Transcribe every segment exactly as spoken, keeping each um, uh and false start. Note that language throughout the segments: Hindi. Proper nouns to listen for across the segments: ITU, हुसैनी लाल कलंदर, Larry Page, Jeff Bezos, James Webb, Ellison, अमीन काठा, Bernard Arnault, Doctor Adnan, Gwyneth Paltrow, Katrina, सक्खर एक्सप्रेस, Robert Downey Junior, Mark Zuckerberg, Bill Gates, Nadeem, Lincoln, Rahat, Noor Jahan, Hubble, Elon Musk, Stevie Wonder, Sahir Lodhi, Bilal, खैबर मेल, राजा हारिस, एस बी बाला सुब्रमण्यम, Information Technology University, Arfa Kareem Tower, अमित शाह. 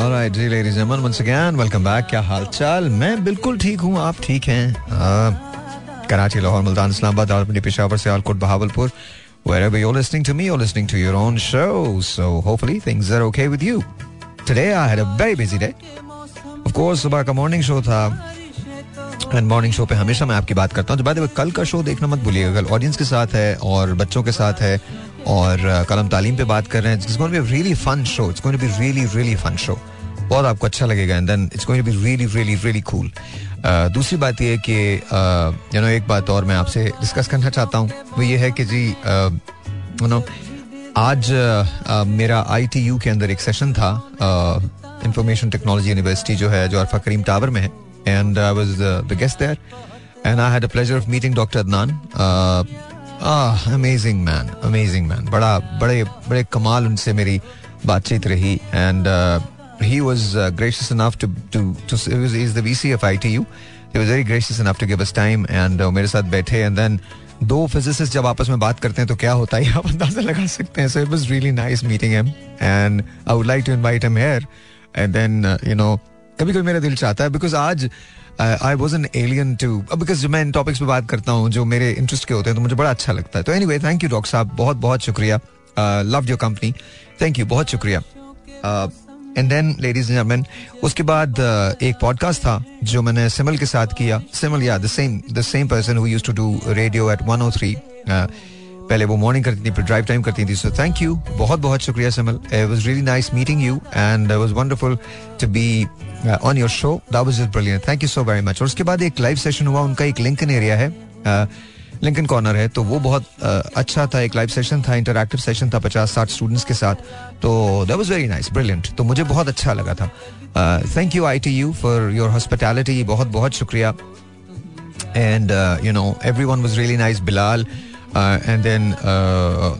Alright ji ladies and gentleman once again welcome back. क्या हालचाल? मैं बिल्कुल ठीक हूँ, आप ठीक हैं? Karachi, Lahore, Multan, Islamabad, Rawalpindi, Peshawar, Sialkot, Bahawalpur, wherever you're listening to me or listening to your own show, so hopefully things are okay with you. Today I had a very busy day. Of course, सुबह का मॉर्निंग शो था एंड मॉर्निंग शो पे हमेशा मैं आपकी बात करता हूँ. तो बाय द वे कल का शो देखना मत भूलिएगा, कल ऑडियंस के साथ है और बच्चों के साथ है और कल हम तालीम पे बात कर रहे हैं. It's going to be really fun show, it's going to be really really fun show, बहुत आपको अच्छा लगेगा and then it's going to be really really really cool. दूसरी बात यह कि यू नो एक बात और मैं आपसे डिस्कस करना चाहता हूँ, वो ये है कि जी यू नो आज मेरा आई टी यू के अंदर एक सेशन था, इंफॉर्मेशन टेक्नोलॉजी यूनिवर्सिटी जो है, जो अरफा करीम टावर में है, and I was the guest there and I had a pleasure of meeting doctor Adnan. Amazing man, amazing man, बड़ा बड़े बड़े कमाल उनसे मेरी बातचीत रही and he was uh, gracious enough to to to he is the V C of I T U. he was very gracious enough to give us time and uh, मेरे साथ बैठे and then दो physicists जब आपस में बात करते हैं तो क्या होता है आप अंदाजा लगा सकते हैं. so it was really nice meeting him and I would like to invite him here and then uh, you know कभी कभी मेरा दिल चाहता है because आज uh, I was an alien to uh, because मैं इन topics पे बात करता हूँ जो मेरे interest के होते हैं तो मुझे बड़ा अच्छा लगता है. तो anyway thank you डॉक्टर साहब, बहुत बहुत शुक्रिया, uh, loved your company, thank you, बहुत शुक्रिया. uh, and then ladies and gentleman उसके बाद एक पॉडकास्ट था जो मैंने सिमल के साथ किया. सिमल या the same the same person who used to do radio at one o three. पहले वो मॉर्निंग करती थी, फिर ड्राइव टाइम करती थी. सो थैंक यू, बहुत बहुत शुक्रिया Simal. It was really nice meeting you and it was wonderful to be on your show. That was just brilliant, thank you so very much. और उसके बाद एक लाइव सेशन हुआ उनका, एक लिंकन एरिया है, लिंकन कॉर्नर है, तो वो बहुत अच्छा था. एक लाइव सेशन था, इंटरैक्टिव सेशन था पचास साठ स्टूडेंट्स के साथ. तो that was very nice, brilliant. तो मुझे बहुत अच्छा लगा था. Thank you I T U for your hospitality, बहुत बहुत शुक्रिया. And you know everyone was really nice. Bilal and then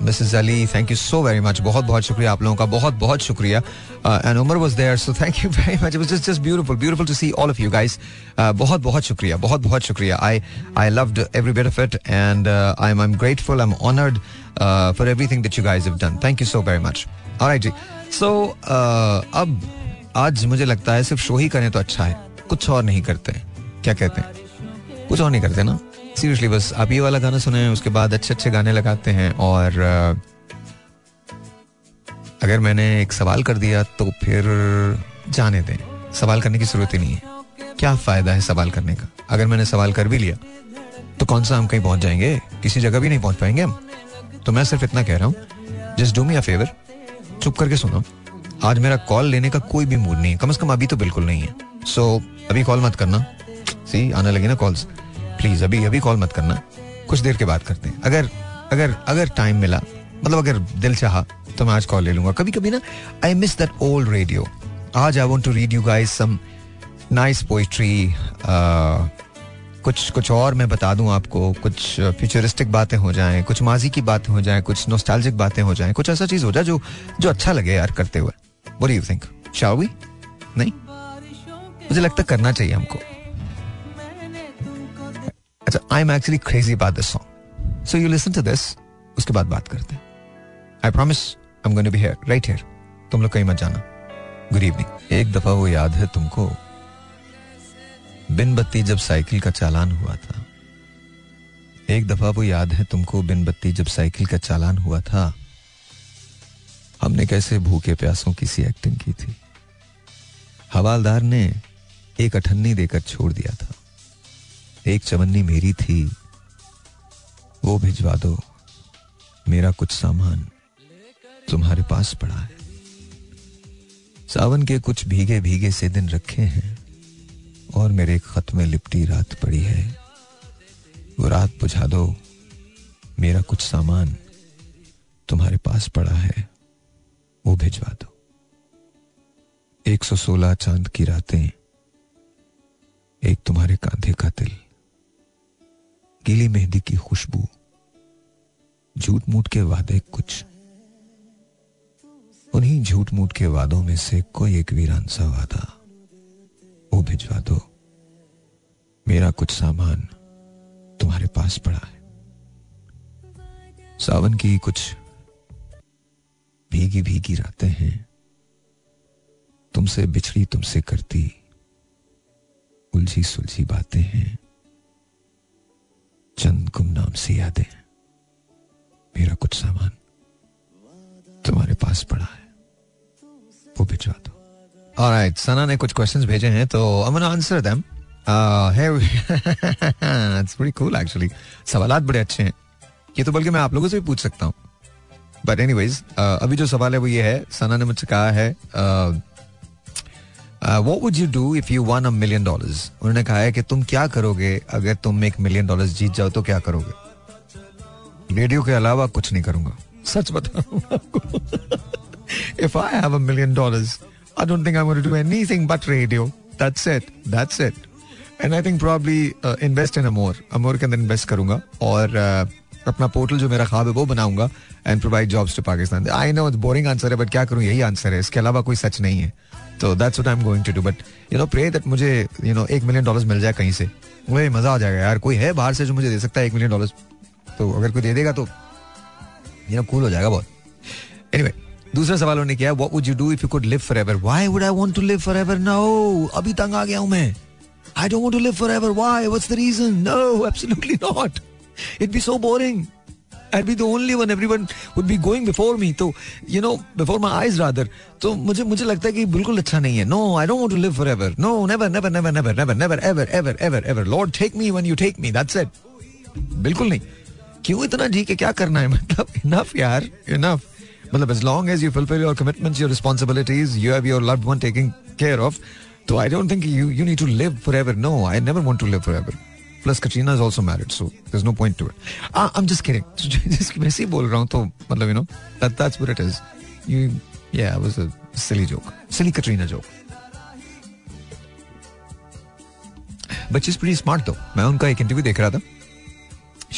Mrs Ali, thank you so very much, बहुत बहुत शुक्रिया आप लोगों का, बहुत बहुत शुक्रिया. And Umar was there, so thank you very much. It was just just beautiful beautiful to see all of you guys. बहुत बहुत शुक्रिया, बहुत बहुत शुक्रिया. I I loved every bit of it and I am grateful, I am honoured for everything that you guys have done. Thank you so very much. Alright ji, so अब आज मुझे लगता है सिर्फ शो ही करें तो अच्छा है, कुछ और नहीं करते. क्या कहते हैं? कुछ और नहीं करते ना, सीरियसली. बस आप ये वाला गाना सुने, उसके बाद अच्छे अच्छे गाने लगाते हैं और अगर मैंने एक सवाल कर दिया तो फिर जाने दें, सवाल करने की जरूरत ही नहीं है. क्या फायदा है सवाल करने का? अगर मैंने सवाल कर भी लिया तो कौन सा हम कहीं पहुंच जाएंगे? किसी जगह भी नहीं पहुंच पाएंगे हम. तो मैं सिर्फ इतना कह रहा हूँ, just do me a favour, चुप करके सुनो. आज मेरा कॉल लेने का कोई भी मूड नहीं है, कम से कम अभी तो बिल्कुल नहीं है. सो so, अभी कॉल मत करना. सी आने लगी ना कॉल्स, प्लीज अभी अभी कॉल मत करना, कुछ देर के बाद करते हैं. अगर अगर अगर टाइम मिला, मतलब अगर दिल चाहा तो मैं आज कॉल ले लूंगा. कभी कभी ना I miss that old radio. आज I want to read you guys some nice poetry, कुछ कुछ और मैं बता दूं आपको, कुछ फ्यूचरिस्टिक बातें हो जाएं, कुछ माजी की बातें हो जाएं, कुछ नॉस्टैल्जिक बातें हो जाएं, कुछ ऐसा चीज हो जाए जो जो अच्छा लगे यार करते हुए. What do you think? Shall we? नहीं, मुझे लगता करना चाहिए हमको. I'm actually crazy about this song. So you listen to this. उसके बाद बात करते हैं. I promise I'm going to be here, right here. तुम लोग कहीं मत जाना. Good evening. एक दफा वो याद है तुमको, बिन बत्ती जब साइकिल का चालान हुआ था. एक दफा वो याद है तुमको, बिन बत्ती जब साइकिल का चालान हुआ था. हमने कैसे भूखे प्यासों की सी एक्टिंग की थी. हवालदार ने एक अठन्नी देकर छोड़ दिया था. एक चवन्नी मेरी थी, वो भिजवा दो. मेरा कुछ सामान तुम्हारे पास पड़ा है. सावन के कुछ भीगे भीगे से दिन रखे हैं और मेरे एक खत में लिपटी रात पड़ी है. वो रात बुझा दो, मेरा कुछ सामान तुम्हारे पास पड़ा है, वो भिजवा दो. एक सौ सोलह चांद की रातें, एक तुम्हारे कांधे का तिल, गीली मेहंदी की खुशबू, झूठ मूठ के वादे कुछ. उन्हीं झूठ मूठ के वादों में से कोई एक वीरान सा वादा, वो भिजवा दो. मेरा कुछ सामान तुम्हारे पास पड़ा है. सावन की कुछ भीगी भीगी रातें हैं तुमसे बिछड़ी तुमसे करती उलझी सुलझी बातें हैं, चंद गुमनाम सी यादें, मेरा कुछ सामान तुम्हारे पास पड़ा है, वो भिजवा दो. ऑलराइट, सना ने कुछ क्वेश्चंस भेजे हैं तो I am gonna answer them. It's very cool actually. सवालात बड़े अच्छे हैं, ये तो बल्कि मैं आप लोगों से भी पूछ सकता हूँ. बट एनीवेज, अभी जो सवाल है वो ये है. सना ने मुझसे कहा है what would you do if you won a million dollars. उन्होंने कहा है कि तुम क्या करोगे अगर तुम एक मिलियन डॉलर्स जीत जाओ तो क्या करोगे. रेडियो के अलावा कुछ नहीं करूंगा, सच बताऊं आपको. If I have a million dollars I don't think I am going to do anything but radio. That's it, that's it. And I think probably invest in Amor. Amor के अंदर इन्वेस्ट करूंगा और uh, अपना पोर्टल जो मेरा ख्वाब है वो बनाऊंगा and provide jobs to Pakistan. I know it's boring answer है बट क्या करूं, यही आंसर है, इसके अलावा कोई सच नहीं है. तो that's what I am going to do. But you know pray that मुझे यू नो एक मिलियन डॉलर्स मिल जाए कहीं से, वही मजा आ जाएगा यार. कोई है बाहर से जो मुझे दे सकता है एक मिलियन डॉलर्स, तो अगर कोई दे देगा तो यू नो कूल हो जाएगा बहुत. एनीवे, दूसरा सवाल उन्होंने किया what would you do if you could live forever. Why would I want to live forever now. अभी तंग आ गया हूं मैं. I don't want to live forever. Why, what's the reason. No, absolutely not. It'd be so boring. I'd be the only one. Everyone would be going before me. So, you know, before my eyes rather. So, मुझे मुझे लगता है कि बिल्कुल अच्छा नहीं है. No, I don't want to live forever. No, never, never, never, never, never, never, ever, ever, ever, ever. Lord, take me when you take me. That's it. बिल्कुल नहीं. क्यों इतना जी के क्या करना है, मतलब enough यार, enough. मतलब as long as you fulfill your commitments, your responsibilities, you have your loved one taken care of. So, I don't think you you need to live forever. No, I never want to live forever. Plus Katrina is also married, so there's no point to it. Ah, I'm just kidding. Just मैं ऐसे ही बोल रहा हूँ तो मतलब you know that that's what it is. You yeah, it was a silly joke, silly Katrina joke. But she's pretty smart though. मैं उनका एक इंटरव्यू देख रहा था.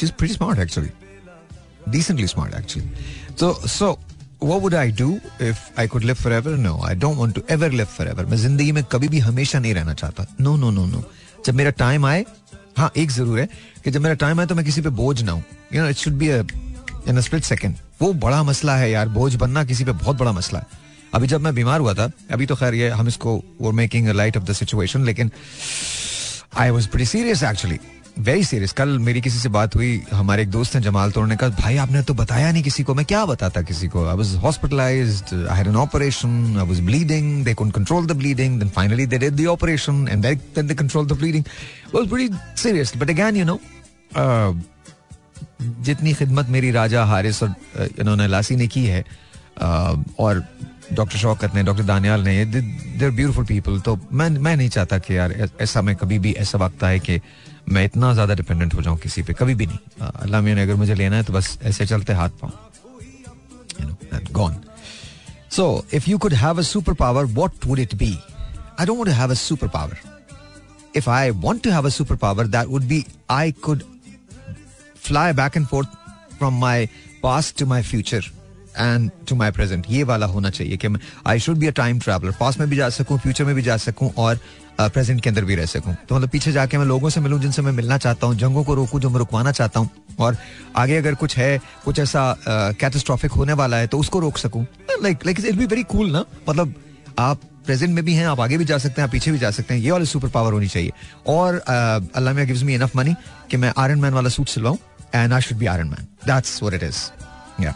She's pretty smart actually, decently smart actually. So so what would I do if I could live forever? No, I don't want to ever live forever. मैं जिंदगी में कभी भी हमेशा नहीं रहना चाहता. No no no no. जब मेरा टाइम आए, हाँ एक जरूर है कि जब मेरा टाइम आए तो मैं किसी पे बोझ ना हूँ. You know it should be in a split second. वो बड़ा मसला है यार, बोझ बनना किसी पे बहुत बड़ा मसला है. अभी जब मैं बीमार हुआ था, अभी तो खैर ये हम इसको were making a light of the situation, लेकिन I was pretty serious actually, very serious. कल मेरी किसी से बात हुई, हमारे एक दोस्त हैं जमाल, तो उन्होंने कहा भाई आपने तो बताया नहीं किसी को. मैं क्या बताता किसी को. I was hospitalised, I had an operation, I was bleeding, they couldn't control the bleeding, then finally they did the operation and then they control the bleeding. It was pretty serious. But again you know जितनी खिदमत मेरी राजा हारिस और इन्होंने लासी ने की है और डॉक्टर शौकत ने, डॉक्टर दानियाल ने, दे आर ब्यूटीफुल पीपल. तो मैं मैं नहीं चाहता कि यार ऐसा मैं कभी भी ऐसा वक्त आए कि मैं इतना ज्यादा डिपेंडेंट हो जाऊं किसी पे, कभी भी नहीं. अल्लाह मियां, अगर मुझे लेना है तो बस ऐसे चलते हाथ पाऊं, you know, and gone. So, if you could have a superpower, what would it be? I don't want to have a superpower. If I want to have a superpower, that would be I could fly back and forth from my past to my future and to my present. ये वाला होना चाहिए कि I should be a time traveler. Past में भी जा सकूं, फ्यूचर में भी जा सकूं और प्रेजेंट uh, के अंदर भी रह सकूं. तो मतलब पीछे जाके मैं लोगों से मिलूं जिनसे मैं मिलना चाहता हूं, जंगों को रोकूं जो मैं रुकवाना चाहता हूं, और आगे अगर कुछ है, कुछ ऐसा कैटास्ट्रॉफिक uh, होने वाला है तो उसको रोक सकूं. Like like it be very cool ना. मतलब आप प्रेजेंट में भी हैं, आप आगे भी जा सकते हैं, आप पीछे भी जा सकते हैं. ये वाली सुपर पावर होनी चाहिए. और uh, अल्लाह मियां गिव्स मी इनफ मनी कि मैं आयरन मैन वाला सूट सिलवाऊं and I should be Iron Man. That's what it is. Yeah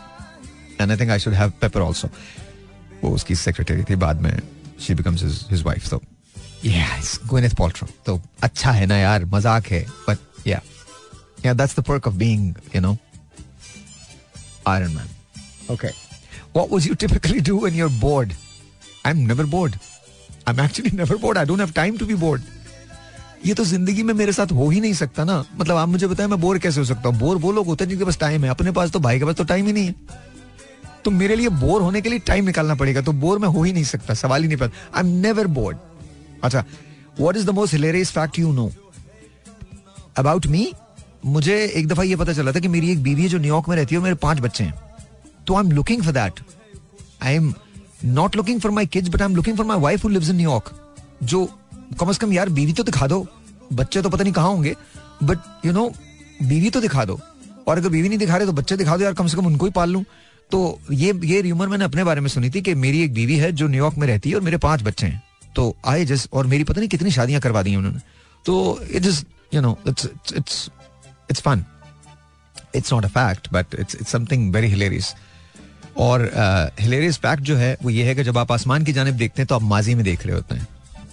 and I think I should have Pepper also. वो उसकी सेक्रेटरी थी, बाद में she becomes his wife. So Yes, Gwyneth Paltrow. तो अच्छा है ना यार, मजाक है. But yeah, yeah, that's the perk of being, you know, Iron Man. Okay. What would you typically do when you're bored? I'm never bored. I'm actually never bored. I don't have time to be bored. ये तो जिंदगी में मेरे साथ हो ही नहीं सकता ना. मतलब आप मुझे बताएं मैं बोर कैसे हो सकता हूँ. बोर वो लोग होते हैं जिनके पास टाइम है. अपने पास तो भाई के पास तो टाइम ही नहीं है. तो मेरे लिए बोर होने के लिए टाइम निकालना पड़ेगा. तो बोर मैं हो ही नहीं सकता, सवाल ही नहीं पड़ता. I'm never bored. अच्छा, what is the most hilarious fact you know about me? मुझे एक दफा ये पता चला था कि मेरी एक बीवी है जो न्यूयॉर्क में रहती है और मेरे पांच बच्चे हैं. तो I am looking for that. I am not looking for my kids but I am looking for my wife who lives in न्यूयॉर्क. जो कम से कम यार बीवी तो दिखा दो, बच्चे तो पता नहीं कहाँ होंगे, बट यू नो बीवी तो दिखा दो. और अगर बीवी नहीं दिखा रहे तो बच्चे दिखा दो यार, कम से कम उनको ही पाल लूं. तो ये ये र्यूमर मैंने अपने बारे में सुनी थी कि मेरी एक बीवी है जो न्यूयॉर्क में रहती है और मेरे पांच बच्चे हैं. तो आई जस्ट, और मेरी पता नहीं कितनी शादियां करवा दी हैं उन्होंने. तो it is you know it's it's it's fun, it's not a fact but it's it's something very hilarious. और हिलेरियस फैक्ट जो है वो ये है कि जब आप आसमान की जानिब देखते हैं तो आप माजी में देख रहे होते हैं.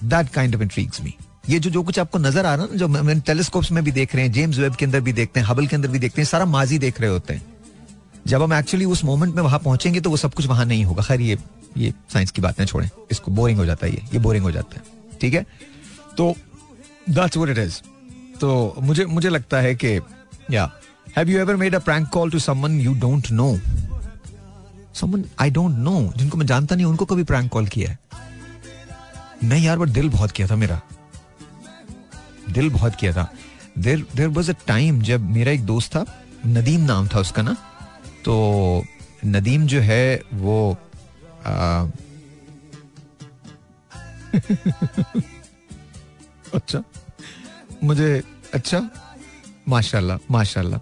That kind of intrigues me. ये जो जो कुछ आपको नजर आ रहा है ना, जो मैंने टेलीस्कोप्स में भी देख रहे हैं, जेम्स वेब के अंदर भी देखते हैं, हबल के अंदर भी देखते हैं, सारा माजी देख रहे होते हैं. जब हम एक्चुअली उस मोमेंट में वहां पहुंचेंगे तो वो सब कुछ वहां नहीं होगा. खैर ये ये साइंस की बातें छोड़ें, इसको बोरिंग हो जाता है, ये ये बोरिंग हो जाता है. ठीक है, तो दैट्स व्हाट इट इज. तो मुझे मुझे लगता है कि या have you ever made a prank call to someone you don't know, someone I don't know, जिनको मैं जानता नहीं उनको कभी प्रैंक कॉल किया है? नहीं यार, बट दिल बहुत किया था मेरा, दिल बहुत किया था. There there was a time जब मेरा एक दोस्त था, नदीम नाम था उसका ना. तो नदीम जो है वो आ, अच्छा मुझे, अच्छा माशाल्लाह माशाल्लाह,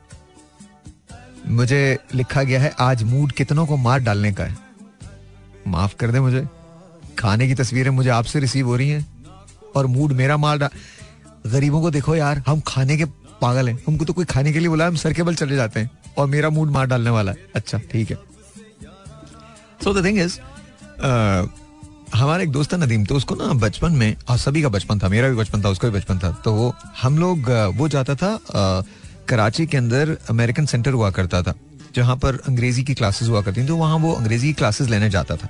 मुझे लिखा गया है आज मूड कितनों को मार डालने का है. माफ कर दे मुझे, खाने की तस्वीरें मुझे आपसे रिसीव हो रही हैं और मूड मेरा मार डाल. गरीबों को देखो यार, हम खाने के पागल हैं, हमको तो कोई खाने के लिए बुलाए हम सर के बल चले जाते हैं और मेरा मूड मार डालने वाला है. अच्छा ठीक है. सो द थिंग इज, हमारा एक दोस्त था नदीम, तो उसको ना बचपन में, और सभी का बचपन था, मेरा भी बचपन था, उसका भी बचपन था, तो वो हम लोग वो जाता था uh, कराची के अंदर अमेरिकन सेंटर हुआ करता था जहाँ पर अंग्रेजी की क्लासेस हुआ करती थी. तो वहाँ वो अंग्रेजी की क्लासेस लेने जाता था.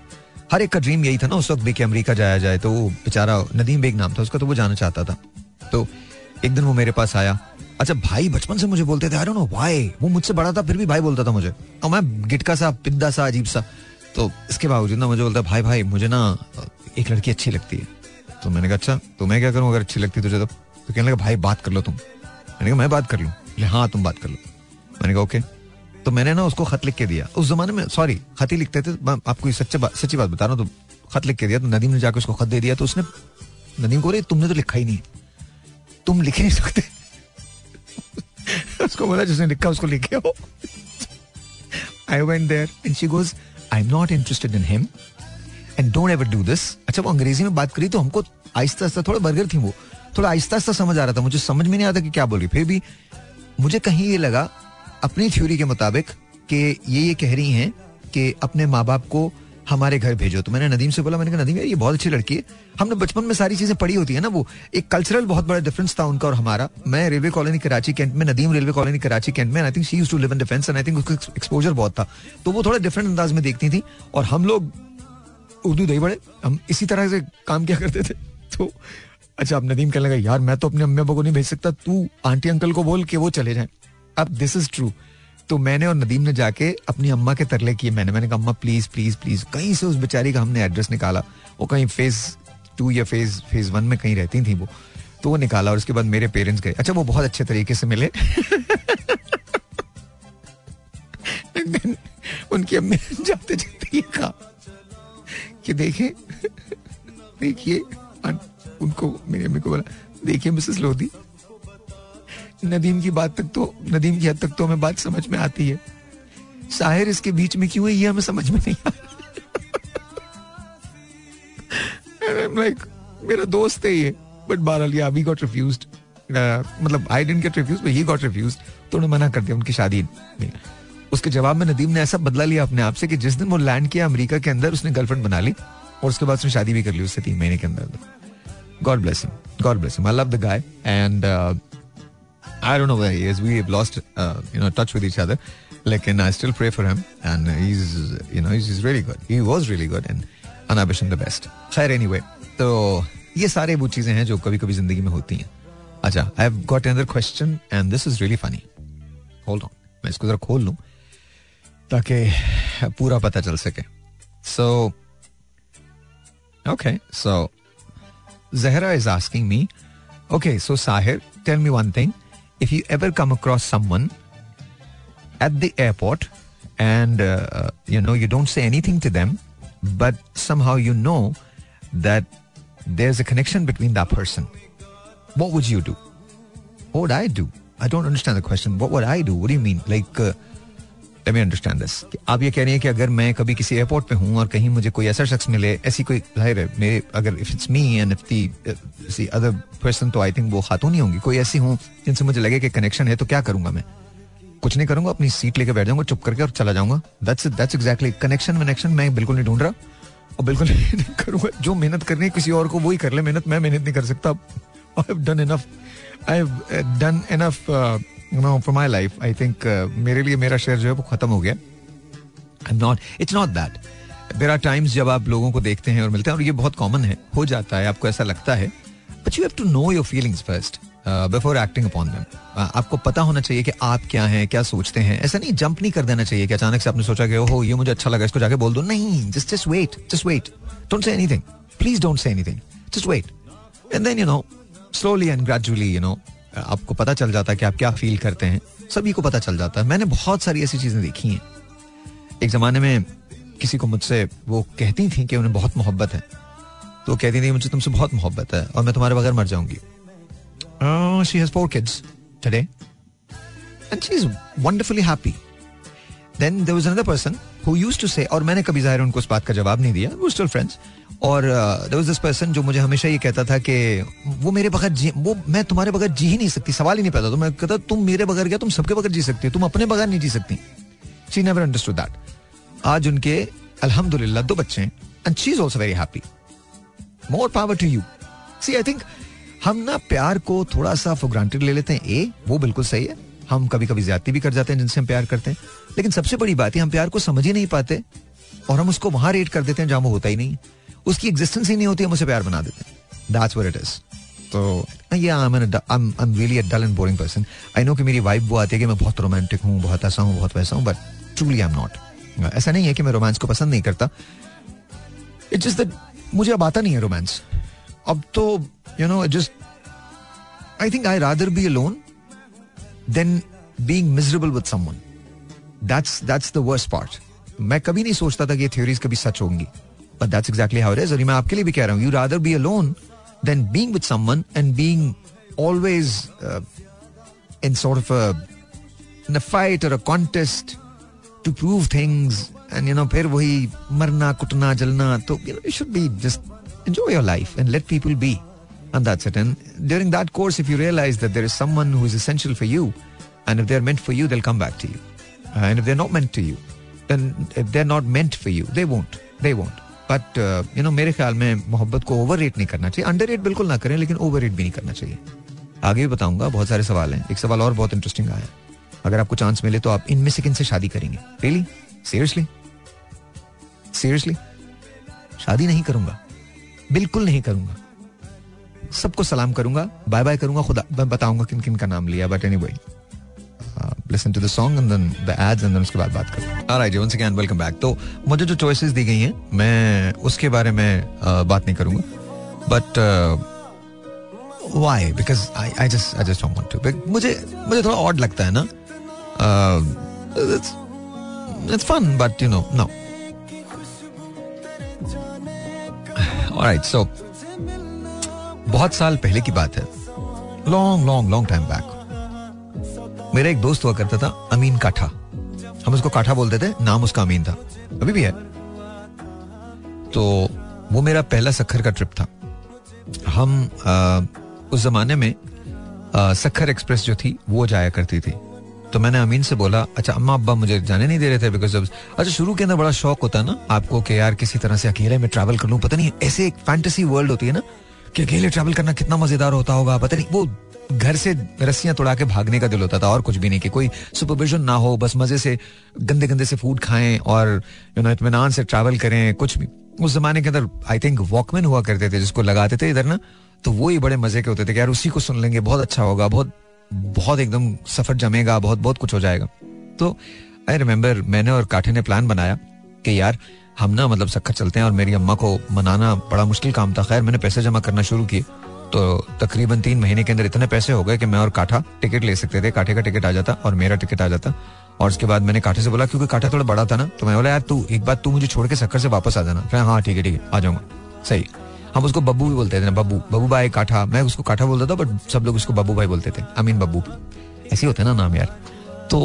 हर एक का ड्रीम यही था ना उस वक्त भी कि अमेरिका जाया जाए. तो वो बेचारा नदीम बेग नाम था उसका, तो वो जाना चाहता था. तो एक दिन वो मेरे पास आया. अच्छा भाई बचपन से मुझे बोलते थे, आई डोंट नो व्हाई, वो मुझसे बड़ा था फिर भी भाई बोलता था मुझे, और मैं गिटका सा पिद्दा सा अजीब सा. तो इसके बावजूद ना मुझे बोलता, भाई भाई मुझे ना एक लड़की अच्छी लगती है. तो मैंने कहा अच्छा तो मैं क्या करूँ अगर अच्छी लगती तुझे? तो तो कहने लगा भाई बात कर लो तुम. मैंने कहा मैं बात कर लूँ? हाँ तुम बात कर लो. मैंने कहा ओके. तो मैंने ना उसको खत लिख के दिया. उस जमाने में सॉरी खत ही लिखते थे, आपको सच्ची बात सच्ची बात बता रहा हूँ. तो खत लिख के दिया. तो नदीम ने जाकर उसको खत दे दिया. तो उसने नदीम को, तुमने तो लिखा ही नहीं, तुम लिख ही नहीं सकते. उसको बोला जिसने लिखा उसको लिखे हो. I went there and she goes, I am not interested in him and don't ever do this. अच्छा वो अंग्रेजी में बात करी तो हमको आहिस्ता आहिस्ता, थोड़ा बर्गर थी वो, थोड़ा आहिस्ता आहिस्ता समझ आ रहा था. मुझे समझ में नहीं आता कि क्या बोल रही. फिर भी मुझे कहीं ये लगा अपनी थ्योरी के मुताबिक कि ये ये कह रही हैं कि अपने माँ बाप को हमारे घर भेजो. तो मैंने नदीम से बोला, मैंने कहा नदीम यार ये बहुत अच्छी लड़की है, हमने बचपन में सारी चीजें पढ़ी होती है ना. वो एक कल्चरल बहुत बड़ा डिफरेंस था उनका और हमारा. मैं रेलवे कॉलोनी कराची कैंट में, Nadeem railway colony Karachi cantt में. I think she used to live in defence and I think उसका एक्सपोजर बहुत था. तो वो थोड़ा डिफरेंट अंदाज में देखती थी और हम लोग उर्दू दही बड़े, हम इसी तरह से काम किया करते थे. तो अच्छा अब नदीम कहने लगा यार मैं तो अपने अम्मी अब्बा को नहीं भेज सकता, तू आंटी अंकल को बोल के वो चले जाए. अब दिस इज ट्रू. तो मैंने और नदीम ने जाके अपनी अम्मा के तरले किए. मैंने मैंने कहा अम्मा प्लीज प्लीज प्लीज. कहीं से उस बेचारी का हमने एड्रेस निकाला. वो कहीं फेज टू या फेज फेज वन में कहीं रहती थी वो, तो वो निकाला. और उसके बाद मेरे पेरेंट्स गए. अच्छा वो बहुत अच्छे तरीके से मिले. उनकी अम्मी जाते जाते ये कहा कि देखे देखिए, उनको मेरी अम्मी को बोला देखिए मिसेस लोधी, नदीम की बात तक तो नदीम की हद तक तो हमें बात समझ में आती है, साहिर इसके बीच में क्यों है ये हमें समझ में नहीं आ रहा. like, मेरा दोस्त है ये, बट बहरहाल ये अभी गॉट रिफ्यूज्ड. मतलब I didn't get refused but he got refused. तो उन्होंने मना कर दिया, उनकी शादी नहीं. उसके जवाब में नदीम ने ऐसा बदला लिया अपने आप से कि जिस दिन वो लैंड किया अमेरिका के अंदर उसने गर्लफ्रेंड बना ली और उसके बाद उसने शादी भी कर ली उससे तीन महीने के अंदर. God bless him, God bless him. I love the guy and I don't know where he is. We have lost, uh, you know, touch with each other. Like, and I still pray for him. And he's, you know, he's, he's really good. He was really good. And, and I wish him the best. Khair, anyway. So, ये सारे वो चीजें हैं जो कभी कभी जिंदगी में होती हैं. अच्छा, I have got another question, and this is really funny. Hold on, मैं इसको जरा खोल लूँ ताकि पूरा पता चल सके. So, okay. So, Zahra is asking me. Okay, so Sahir, tell me one thing. If you ever come across someone at the airport and, uh, you know, you don't say anything to them, but somehow you know that there's a connection between that person, what would you do? What would I do? I don't understand the question. What would I do? What do you mean? Like, uh, let me understand this. आप ये कह रही है कि अगर मैं कभी किसी एयरपोर्ट पे हूँ और कहीं मुझे कोई ऐसा शख्स मिले, ऐसी कोई, जाहिर है मेरे, अगर if it's me and if the other person, तो आई थिंक वो खातून ही होंगी, कोई ऐसी हूँ जिनसे मुझे लगे कि कनेक्शन है, तो क्या करूंगा मैं? कुछ नहीं करूंगा, अपनी सीट लेके बैठ जाऊंगा चुप करके और चला जाऊंगा. दैट्स दैट्स एग्जैक्टली कनेक्शन वनेक्शन मैं बिल्कुल नहीं ढूंढ रहा और बिल्कुल नहीं करूंगा. जो मेहनत करनी है किसी और को वही कर ले मेहनत, मैं मेहनत नहीं कर सकता. I have done enough. I have done enough, uh, you know, for my life. I think uh, मेरे लिए मेरा शेयर जो है वो खत्म हो गया. I'm not. It's not that. There are times जब आप लोगों को देखते हैं और मिलते हैं और ये बहुत common है, हो जाता है, आपको ऐसा लगता है. But you have to know your feelings first uh, before acting upon them. Uh, आपको पता होना चाहिए कि आप क्या हैं, क्या सोचते हैं. ऐसा नहीं जंप नहीं कर देना चाहिए कि अचानक से आपने सोचा कि ओह ये मुझे अच्छा लगा, इसको जाके बोल दो. नहीं, just just wait, just wait. Don't say anything. Please don't say anything. Just wait. And then you know. Slowly and gradually, you know, आपको पता चल जाता है कि आप क्या फील करते हैं. सभी को पता चल जाता है. मैंने बहुत सारी ऐसी चीज़ें देखी हैं. एक ज़माने में किसी को मुझसे, वो कहती थी कि उन्हें बहुत मोहब्बत है, तो कहती थी मुझे तुमसे बहुत मोहब्बत है और मैं तुम्हारे बगैर मर जाऊंगी. She has four kids today and she is wonderfully happy. Then there was another person who used to say, और मैंने कभी ज़ाहिर उनको उस बात का जवाब नहीं दिया, we're still friends. और there was this person जो मुझे हमेशा ये कहता था कि वो मेरे बगैर, वो मैं तुम्हारे बगैर जी ही नहीं सकती, सवाल ही नहीं पैदा. तो मैं कहता तुम मेरे बगैर क्या, तुम सबके बगैर जी सकती हो, तुम अपने बगैर नहीं जी सकती. She never understood that. आज उनके अल्हम्दुलिल्लाह दो बच्चे हैं and she is also very happy. More power to you. See, I think हम ना प्यार को थोड़ा सा for granted ले लेते हैं. ए वो बिल्कुल सही है, हम कभी कभी ज्यादती भी कर जाते हैं जिनसे हम प्यार करते हैं. लेकिन सबसे बड़ी बात है, हम प्यार को समझ ही नहीं पाते और हम उसको वहां रेट कर देते हैं जहां वो होता ही नहीं, उसकी एग्जिस्टेंस ही नहीं होती, हम उसे प्यार बना देते हैं. That's what it is. So yeah, I'm an, I'm I'm really a dull and boring person. I know कि मेरी वाइब वो आती है कि मैं बहुत रोमांटिक हूँ, बहुत ऐसा हूँ, बहुत वैसा हूँ, but truly I'm not. ऐसा नहीं है कि मैं रोमांस को पसंद नहीं करता. It's just that मुझे अब आता नहीं है रोमांस. अब तो you know, just I think I'd rather be alone than being miserable with someone. That's that's the worst part. मैं कभी नहीं सोचता था कि ये थ्योरीज कभी सच होंगी. But that's exactly how it is. और मैं आपके लिए भी कह रहा हूँ, you'd rather be alone than being with someone and being always uh, in sort of a, in a fight or a contest to prove things and you know फिर वही मरना कुटना जलना. तो you know, you should be just enjoy your life and let people be, and that's it. And during that course, if you realize that there is someone who is essential for you, and if they're meant for you, they'll come back to you, and if they're not meant to you, then if they're not meant for you, they won't, they won't. But you know मेरे ख्याल में मोहब्बत को ओवर रेट नहीं करना चाहिए. अंडर रेट बिल्कुल ना करें, लेकिन ओवर रेट भी नहीं करना चाहिए. आगे भी बताऊंगा, बहुत सारे सवाल हैं. एक सवाल और बहुत इंटरेस्टिंग आया, अगर आपको चांस मिले तो आप इनमें से किन से शादी करेंगे? रियली, सीरियसली, सीरियसली शादी नहीं करूंगा, बिल्कुल नहीं करूंगा. सबको सलाम करूंगा, बाय बाय करूंगा, खुदा बताऊंगा किन किन का नाम लिया. But anyway, listen to the song and then the ads and then उसके बाद बात करें. Alright, once again welcome back. तो मुझे जो choices दी गई हैं, मैं उसके बारे में uh, बात नहीं करूँगा. But uh, why? Because I I just I just don't want to. मुझे मुझे थोड़ा odd लगता है ना. Uh, it's it's fun, but you know no. Alright, so बहुत साल पहले की बात है, long long long time back. मेरा एक दोस्त हुआ करता था अमीन काठा, हम उसको काठा बोलते थे, नाम उसका अमीन था, अभी भी है. तो वो मेरा पहला सक्खर का ट्रिप था. हम आ, उस जमाने में आ, सक्खर एक्सप्रेस जो थी वो जाया करती थी. तो मैंने अमीन से बोला, अच्छा अम्मा अब्बा मुझे जाने नहीं दे रहे थे बिकॉज अब अच्छा शुरू के अंदर बड़ा शौक होता है ना आपको कि यार किसी तरह से अकेले में ट्रैवल कर लूँ. पता नहीं ऐसे एक फैंटेसी वर्ल्ड होती है ना कि अकेले ट्रैवल करना कितना मजेदार होता होगा. पता नहीं, वो घर से रस्सियां तोड़ा के भागने का दिल होता था और कुछ भी नहीं, कि कोई सुपरविजन ना हो, बस मजे से गंदे गंदे से फूड खाएं और यू नो इत्मीनान से ट्रैवल करें. कुछ भी उस जमाने के अंदर आई थिंक वॉकमैन हुआ करते थे जिसको लगाते थे इधर ना, तो वो ही बड़े मजे के होते थे कि यार उसी को सुन लेंगे, बहुत अच्छा होगा, बहुत बहुत एकदम सफर जमेगा, बहुत बहुत कुछ हो जाएगा. तो आई रिमेम्बर मैंने और काठे ने प्लान बनाया कि यार हम ना मतलब सक्खर चलते हैं. और मेरी अम्मा को मनाना बड़ा मुश्किल काम था. खैर मैंने पैसे जमा करना शुरू किए, तो तकरीबन तीन महीने के अंदर इतने पैसे हो गए कि मैं और काठा टिकट ले सकते थे. काठे का टिकट आ जाता और मेरा टिकट आ जाता. और उसके बाद मैंने काठे से बोला, क्योंकि काठा थोड़ा बड़ा था ना, तो मैं बोला यार तू एक बार तू मुझे छोड़ के सक्खर से वापस आ जाना. हाँ ठीक है ठीक है आ जाऊंगा. सही, हम उसको बब्बू भी बोलते थे ना, बब्बू बब्बू भाई काठा, मैं उसको काठा बोलता था बट सब लोग उसको बब्बू भाई बोलते थे, आई मीन बब्बू, ऐसे होते ना नाम यार. तो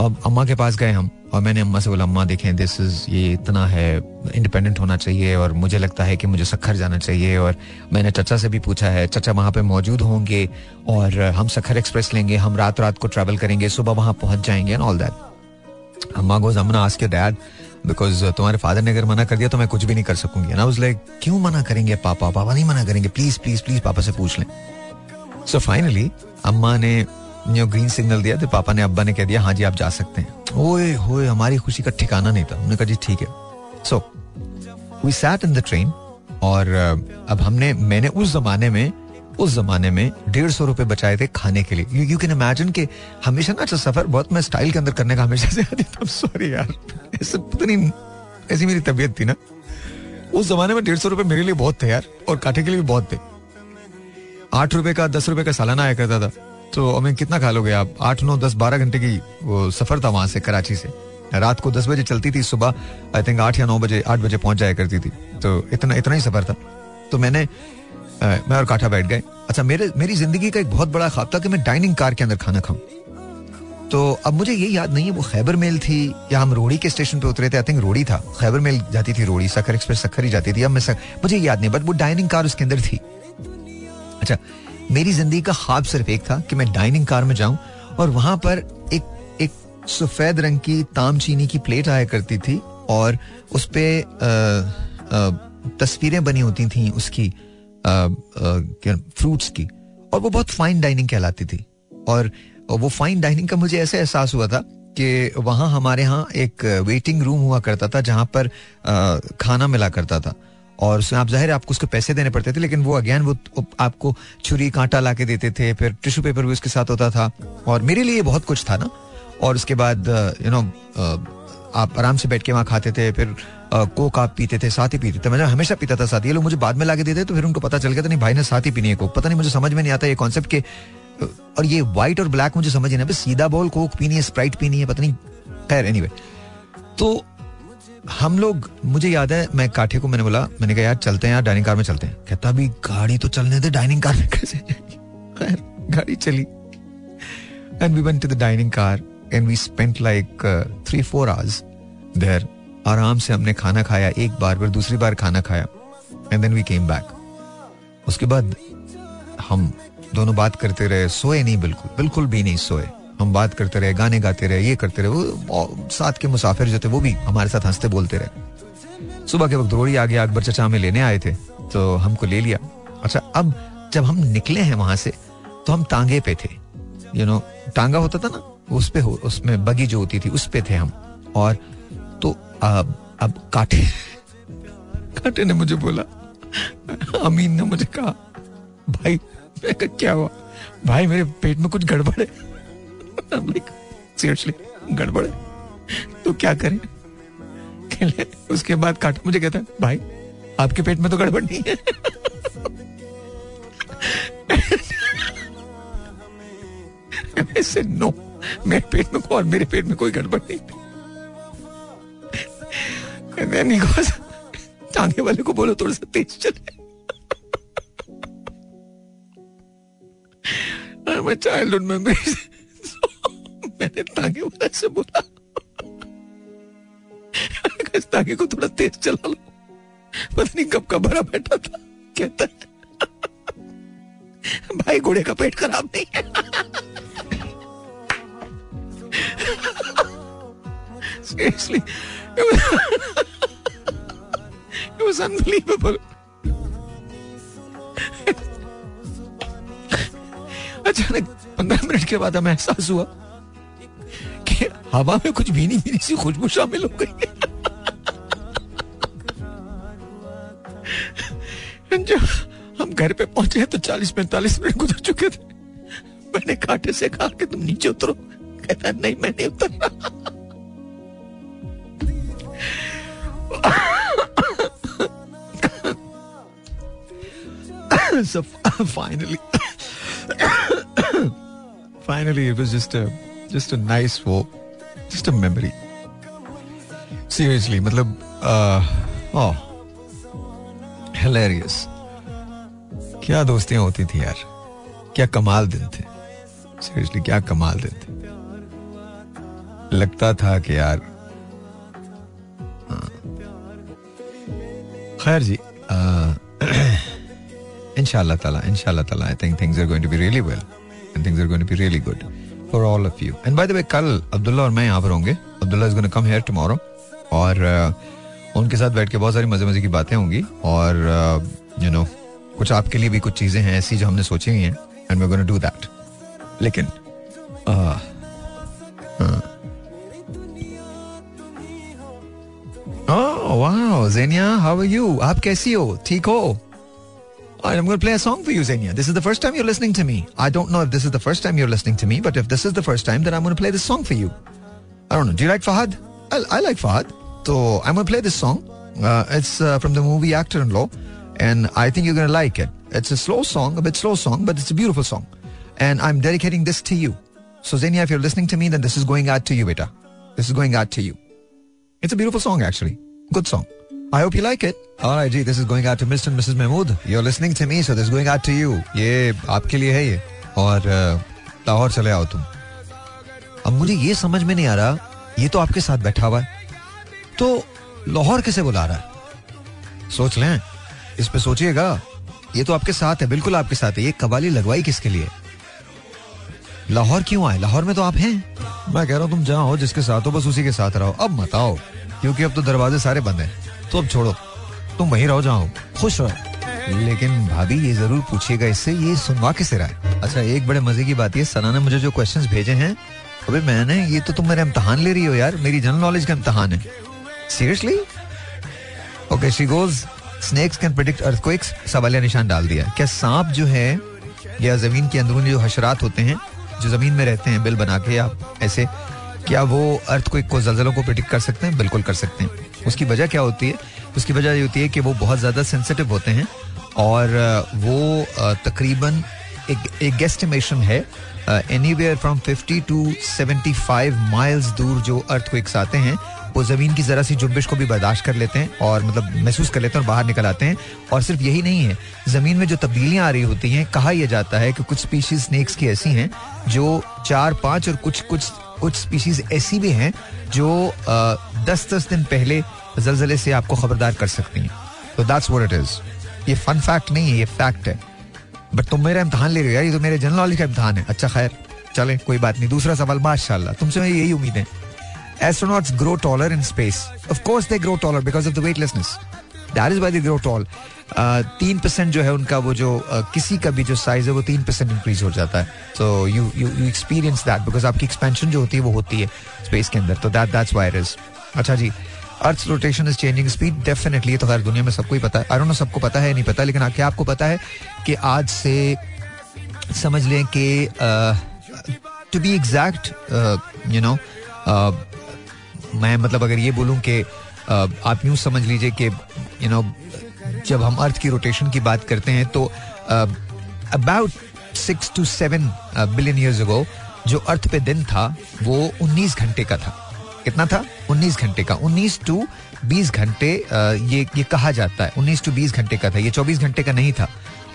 अब अम्मा के पास गए हम और मैंने अम्मा से बोला, अम्मा देखें दिस इज़, ये इतना है, इंडिपेंडेंट होना चाहिए और मुझे लगता है कि मुझे सक्खर जाना चाहिए. और मैंने चचा से भी पूछा है, चचा वहाँ पे मौजूद होंगे और हम सक्खर एक्सप्रेस लेंगे, हम रात रात को ट्रैवल करेंगे, सुबह वहाँ पहुँच जाएंगे एंड ऑल दैट. अम्मा goes, I'm gonna ask your dad because तुम्हारे फादर ने अगर मना कर दिया तो मैं कुछ भी नहीं कर सकूंगी. एंड आई वाज लाइक, क्यों मना करेंगे पापा, पापा नहीं मना करेंगे, प्लीज़ प्लीज़ प्लीज़ पापा से पूछ लें. सो फाइनली अम्मा ने ग्रीन सिग्नल दिया तो पापा ने, अब्बा ने कह दिया हाँ जी आप जा सकते हैं. ओए होए, हमारी खुशी का ठिकाना नहीं था. उन्होंने कहा जी ठीक है. So we sat in the train और अब हमने मैंने उस जमाने में उस जमाने में डेढ़ सौ रुपये बचाए थे खाने के लिए. यू कैन इमेजिन कि हमेशा ना अच्छा सफर बहुत मैं स्टाइल के अंदर करने का हमेशा से आती था. सॉरी यार, ऐसे पता नहीं ऐसी मेरी तबीयत थी ना उस जमाने में. डेढ़ सौ रुपये मेरे लिए बहुत थे यार और काटे के लिए भी बहुत थे. आठ रुपये का दस रुपये का सालाना आया करता था. तो हमें कितना खा लोगे आप, आठ नौ दस बारह घंटे की वो सफ़र था वहाँ से कराची से. रात को दस बजे चलती थी, सुबह आई थिंक आठ या नौ बजे आठ बजे पहुँच जाया करती थी. तो इतना इतना ही सफ़र था. तो मैंने आ, मैं और काठा बैठ गए. अच्छा, मेरे मेरी ज़िंदगी का एक बहुत बड़ा ख्वाब था कि मैं डाइनिंग कार के अंदर खाना खाऊं. तो अब मुझे ये याद नहीं है वो खैबर मेल थी या हम रोड़ी के स्टेशन पर उतरे थे. आई थिंक रोड़ी था, खैबर मेल जाती थी रोड़ी, सक्खर एक्सप्रेस सक्खर ही जाती थी. अब मैं मुझे याद नहीं, बट वो डाइनिंग कार उसके अंदर थी. अच्छा, मेरी जिंदगी का ख्वाब सिर्फ एक था कि मैं डाइनिंग कार में जाऊं और वहां पर एक एक सफेद रंग की तामचीनी की प्लेट आया करती थी और उस पर तस्वीरें बनी होती थी उसकी आ, आ, फ्रूट्स की, और वो बहुत फाइन डाइनिंग कहलाती थी. और वो फाइन डाइनिंग का मुझे ऐसे एहसास हुआ था कि वहाँ हमारे यहाँ एक वेटिंग रूम हुआ करता था जहाँ पर आ, खाना मिला करता था और उसमें आप जाहिर है आपको उसके पैसे देने पड़ते थे. लेकिन वो अगेन वो आपको छुरी कांटा ला के देते थे, फिर टिश्यू पेपर भी उसके साथ होता था और मेरे लिए बहुत कुछ था ना. और उसके बाद यू नो आप आराम से बैठ के वहाँ खाते थे, फिर कोक आप पीते थे, साथ ही पीते थे. मैं हमेशा पीता था साथ. ये लोग मुझे बाद में ला के देते तो फिर उनको पता चल गया था नहीं भाई ने साथ ही पीनी है कोक. पता नहीं मुझे समझ में नहीं आता ये कॉन्सेप्ट के, और ये वाइट और ब्लैक मुझे समझ नहीं आता. सीधा बोल कोक पीनी है, स्प्राइट पीनी है, पता नहीं. खैर एनीवे, तो हम लोग, मुझे याद है मैं काठे को मैंने बोला, मैंने कहा यार चलते हैं यार डाइनिंग कार में चलते हैं. कहता भी गाड़ी तो चलने दे, डाइनिंग कार में कैसे जाएगी. खैर गाड़ी चली and we went to the dining car and we spent like three four hours there. आराम से हमने खाना खाया एक बार, फिर दूसरी बार खाना खाया and then we came back. उसके बाद हम दोनों बात करते रहे, सोए नहीं, बिल्कुल बिल्कुल भी नहीं सोए. हम बात करते रहे, गाने गाते रहे, ये करते रहे. वो साथ के मुसाफिर जो थे वो भी हमारे साथ हंसते बोलते रहे. सुबह के वक्त रोड़ी आ गया, अकबर चचा हमें लेने आए थे तो हमको ले लिया. अच्छा, अब जब हम निकले हैं वहां से तो हम तांगे पे थे, यू नो टांगा होता था ना उस पे, उसमें बगी जो होती थी उस पे थे हम. और तो अब अब काटे काटे ने मुझे बोला, अमीन ने मुझे कहा भाई, मैं कहा क्या हुआ भाई, मेरे पेट में कुछ गड़बड़ है. सीरियसली गड़बड़ तो क्या करें. उसके बाद काटा मुझे कहता है भाई आपके पेट में तो गड़बड़ नहीं है. I said, no, मेरे पेट में और मेरे पेट में कोई गड़बड़ नहीं थी. टांगे वाले को बोलो थोड़ा सा तेज चले. My childhood memories. मैंने तांगे वाले से बोला इस तांगे को थोड़ा तेज चला लो, पता नहीं कब का भरा बैठा था. कहता है भाई घोड़े का पेट खराब नहीं है. Seriously, it was, it was unbelievable. अचानक पंद्रह मिनट के बाद हमें एहसास हुआ हवा में कुछ भीनी भीनी सी खुशबू शामिल हो गई. जब हम घर पे पहुंचे तो चालीस पैंतालीस मिनट गुजर चुके थे. मैंने कांटे से कहा कि तुम नीचे उतरो. कहता नहीं मैं नहीं उतरना. So finally, finally it was just a just a nice walk. Just a memory. Seriously, मतलब uh, oh, hilarious. क्या दोस्तियां होती थी यार, क्या कमाल दिन थे. Seriously, क्या कमाल दिन थे. लगता था कि यार खैर जी इंशाल्लाह ताला इंशाल्लाह ताला I think things are going to be really well and things are going to be really good for all of you. And by the way कल अब्दुल्ला और मैं यहाँ पर होंगे. Abdullah is going to come here tomorrow और uh, उनके साथ बैठ के बहुत सारी मजे मजे की बातें होंगी और यू नो कुछ आपके लिए भी कुछ चीजें हैं ऐसी जो हमने सोची हुई हैं and we are going to do that. लेकिन uh, uh, Oh wow, Zenia, how are you? आप कैसी हो? ठीक हो? I'm going to play a song for you, Zenia. This is the first time you're listening to me. I don't know if this is the first time you're listening to me, but if this is the first time, then I'm going to play this song for you. I don't know. Do you like Fahad? I, I like Fahad. So I'm going to play this song. Uh, it's uh, from the movie Actor-in-Law, and I think you're going to like it. It's a slow song, a bit slow song, but it's a beautiful song. And I'm dedicating this to you. So Zenia, if you're listening to me, then this is going out to you, beta. This is going out to you. It's a beautiful song, actually. Good song. I hope you like it. All right, ji. This is going out to Mister and Missus Mahmood. You're listening to me, so this is going out to you. ये आपके लिए है ये. और लाहौर चले आओ तुम. अब मुझे ये समझ में नहीं आ रहा. ये तो आपके साथ बैठा हुआ है. तो लाहौर किसे बुला रहा है? सोच लें. इस पे सोचिएगा. ये तो आपके साथ है. बिल्कुल आपके साथ है. ये कवाली लगवाई किसके लिए? लाहौर क्यों आए? लाहौर में तो आप हैं. मैं कह रहा हूँ तुम जहाँ हो जिसके साथ हो बस उसी के साथ रहो. अब मत आओ क्योंकि अब तो दरवाजे सारे बंद हैं. तो अब छोड़ो, तुम वहीं रहो जहाँ हो, खुश रहो. लेकिन भाभी ये जरूर पूछिएगा इससे ये सुनवा किसे रहा है. अच्छा एक बड़े मजे की बात ये सना ने मुझे जो क्वेश्चंस भेजे हैं अबे मैंने ये तो तुम मेरे इम्तहान ले रही हो यार. मेरी जनरल नॉलेज का इम्तहान है seriously. Okay she goes snakes can predict earthquakes. सवालिया निशान डाल दिया. क्या सांप जो है या जमीन के अंदरूनी जो हशरात होते हैं जो जमीन में रहते हैं बिल बना के आप ऐसे क्या वो अर्थक्वेक को जल्जलों को प्रेडिक्ट कर सकते हैं? बिल्कुल कर सकते हैं. उसकी वजह क्या होती है? उसकी वजह ये होती है कि वो बहुत ज़्यादा सेंसिटिव होते हैं और वो तकरीबन एक एक गेस्टिमेशन है anywhere from fifty to seventy five miles दूर जो अर्थक्वेक्स आते हैं वो ज़मीन की ज़रा सी जुम्बिश को भी बर्दाश्त कर लेते हैं और मतलब महसूस कर लेते हैं और बाहर निकल आते हैं. और सिर्फ यही नहीं है, ज़मीन में जो तब्दीलियाँ आ रही होती हैं कहा यह जाता है कि कुछ स्पीशीज़ स्नैक्स की ऐसी हैं जो चार पाँच और कुछ कुछ कुछ स्पीशीज़ ऐसी भी हैं जो दस दस दिन पहले जलजले से आपको खबरदार कर सकती हैं. तो दैट्स व्हाट इट इज़. ये फन फैक्ट नहीं है, ये फैक्ट है. बट तुम मेरा इम्तहान ले रहे हो यार. ये तो मेरे जनरल नॉलेज का इम्तहान है. अच्छा खैर चलें कोई बात नहीं. दूसरा सवाल माशाल्लाह तुमसे मेरी यही उम्मीद है. Astronauts grow taller in space. Of course they grow taller because of the weightlessness. That is why they grow tall. तीन परसेंट जो है उनका वो जो किसी का भी जो साइज है वो तीन परसेंट इंक्रीज हो जाता है. So you you you experience that because आपकी expansion जो होती है वो होती है space के अंदर. तो that that's why it is. अच्छा जी Earth's rotation is changing speed definitely. ये तो हर दुनिया में सबको ही पता है. I don't know सबको पता है नहीं पता. लेकिन आके आपको पता है कि आज से समझ लें कि to be exact you know मैं मतलब अगर ये बोलूं कि आप यूँ समझ लीजिए कि यू नो जब हम अर्थ की रोटेशन की बात करते हैं तो about six to seven billion years ago जो अर्थ पे दिन था वो उन्नीस घंटे का था. कितना था? उन्नीस घंटे का. उन्नीस टू बीस घंटे ये ये कहा जाता है. उन्नीस टू बीस घंटे का था ये. चौबीस घंटे का नहीं था.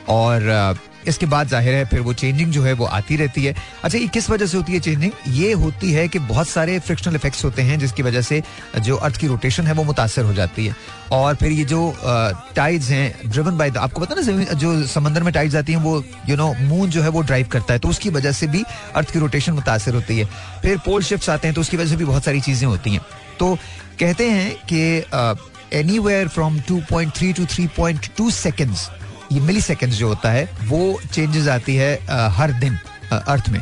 और इसके बाद जाहिर है फिर वो चेंजिंग जो है वो आती रहती है. अच्छा ये किस वजह से होती है चेंजिंग? ये होती है कि बहुत सारे फ्रिक्शनल इफेक्ट्स होते हैं जिसकी वजह से जो अर्थ की रोटेशन है वो मुतासर हो जाती है. और फिर ये जो टाइड्स हैं ड्रिवन बाय द आपको पता ना जो समंदर में टाइड्स आती हैं वो यू नो मून जो है वो ड्राइव करता है. तो उसकी वजह से भी अर्थ की रोटेशन मुतासर होती है. फिर पोल शिफ्ट्स आते हैं तो उसकी वजह से भी बहुत सारी चीज़ें होती हैं. तो कहते हैं कि anywhere from two point three to three point two seconds ये मिली सेकेंड्स जो होता है वो चेंजेस आती है आ, हर दिन आ, अर्थ में.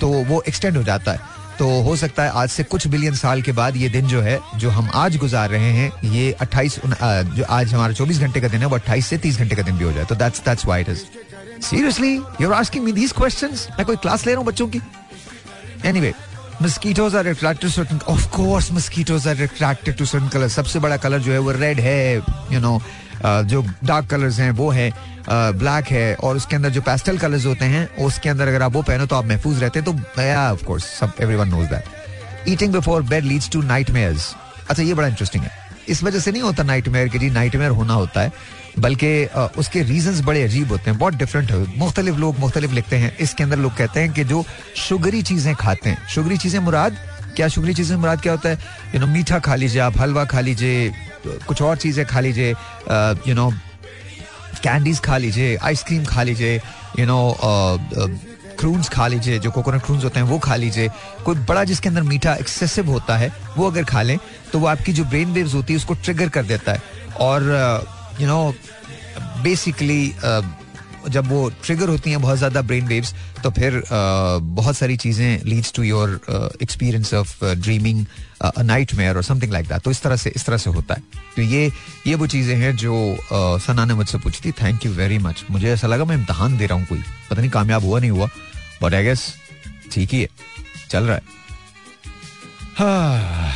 तो वो एक्सटेंड हो जाता है. तो हो सकता है आज से कुछ बिलियन साल के बाद ये दिन जो है जो हम आज गुजार रहे हैं ये अट्ठाईस जो आज हमारा चौबीस घंटे का दिन है वो अट्ठाईस से तीस घंटे का दिन भी हो जाए. तो that's that's why it is. Seriously you are asking me these questions? मैं कोई क्लास ले रहा हूँ बच्चों की? Anyway Mosquitoes are attracted to certain, of course, mosquitoes are attracted to certain colors. सबसे बड़ा कलर जो है वो रेड है, you know, uh, जो डार्क कलर्स हैं वो है, ब्लैक uh, है, और उसके अंदर जो पेस्टल कलर्स होते हैं उसके अंदर अगर आप वो पहनो तो आप महफूज रहते हैं. तो yeah, of course, सब everyone knows that. Eating before bed leads to nightmares. अच्छा ये बड़ा इंटरेस्टिंग है. इस वजह से नहीं होता नाइटमेयर कि जी नाइटमेयर होना होता है, बल्कि उसके रीजंस बड़े अजीब होते हैं, बहुत डिफरेंट होते. मुख्तलिफ लोग मुख्तलिफ लिखते हैं इसके अंदर. लोग कहते हैं कि जो शुगरी चीज़ें खाते हैं, शुगरी चीज़ें मुराद क्या शुक्री चीज़ें से मुराद क्या होता है? यू नो मीठा खा लीजिए, आप हलवा खा लीजिए, कुछ और चीज़ें खा लीजिए, यू नो कैंडीज़ खा लीजिए, आइसक्रीम खा लीजिए, यू नो क्रून्स खा लीजिए, जो कोकोनट क्रून्स होते हैं वो खा लीजिए. कोई बड़ा जिसके अंदर मीठा एक्सेसिव होता है वो अगर खा लें तो वो आपकी जो ब्रेन वेव्स होती है उसको ट्रिगर कर देता है. और यू नो बेसिकली जब वो ट्रिगर होती हैं बहुत ज़्यादा ब्रेन वेव्स तो फिर uh, बहुत सारी चीज़ें leads to your experience of dreaming a nightmare और समथिंग लाइक दैट. तो इस तरह से इस तरह से होता है. तो ये ये वो चीज़ें हैं जो uh, सना ने मुझसे पूछी थी. Thank you very much. मुझे ऐसा लगा मैं इम्तहान दे रहा हूँ कोई, पता नहीं कामयाब हुआ नहीं हुआ, बट आई गेस ठीक ही है, चल रहा है. हाँ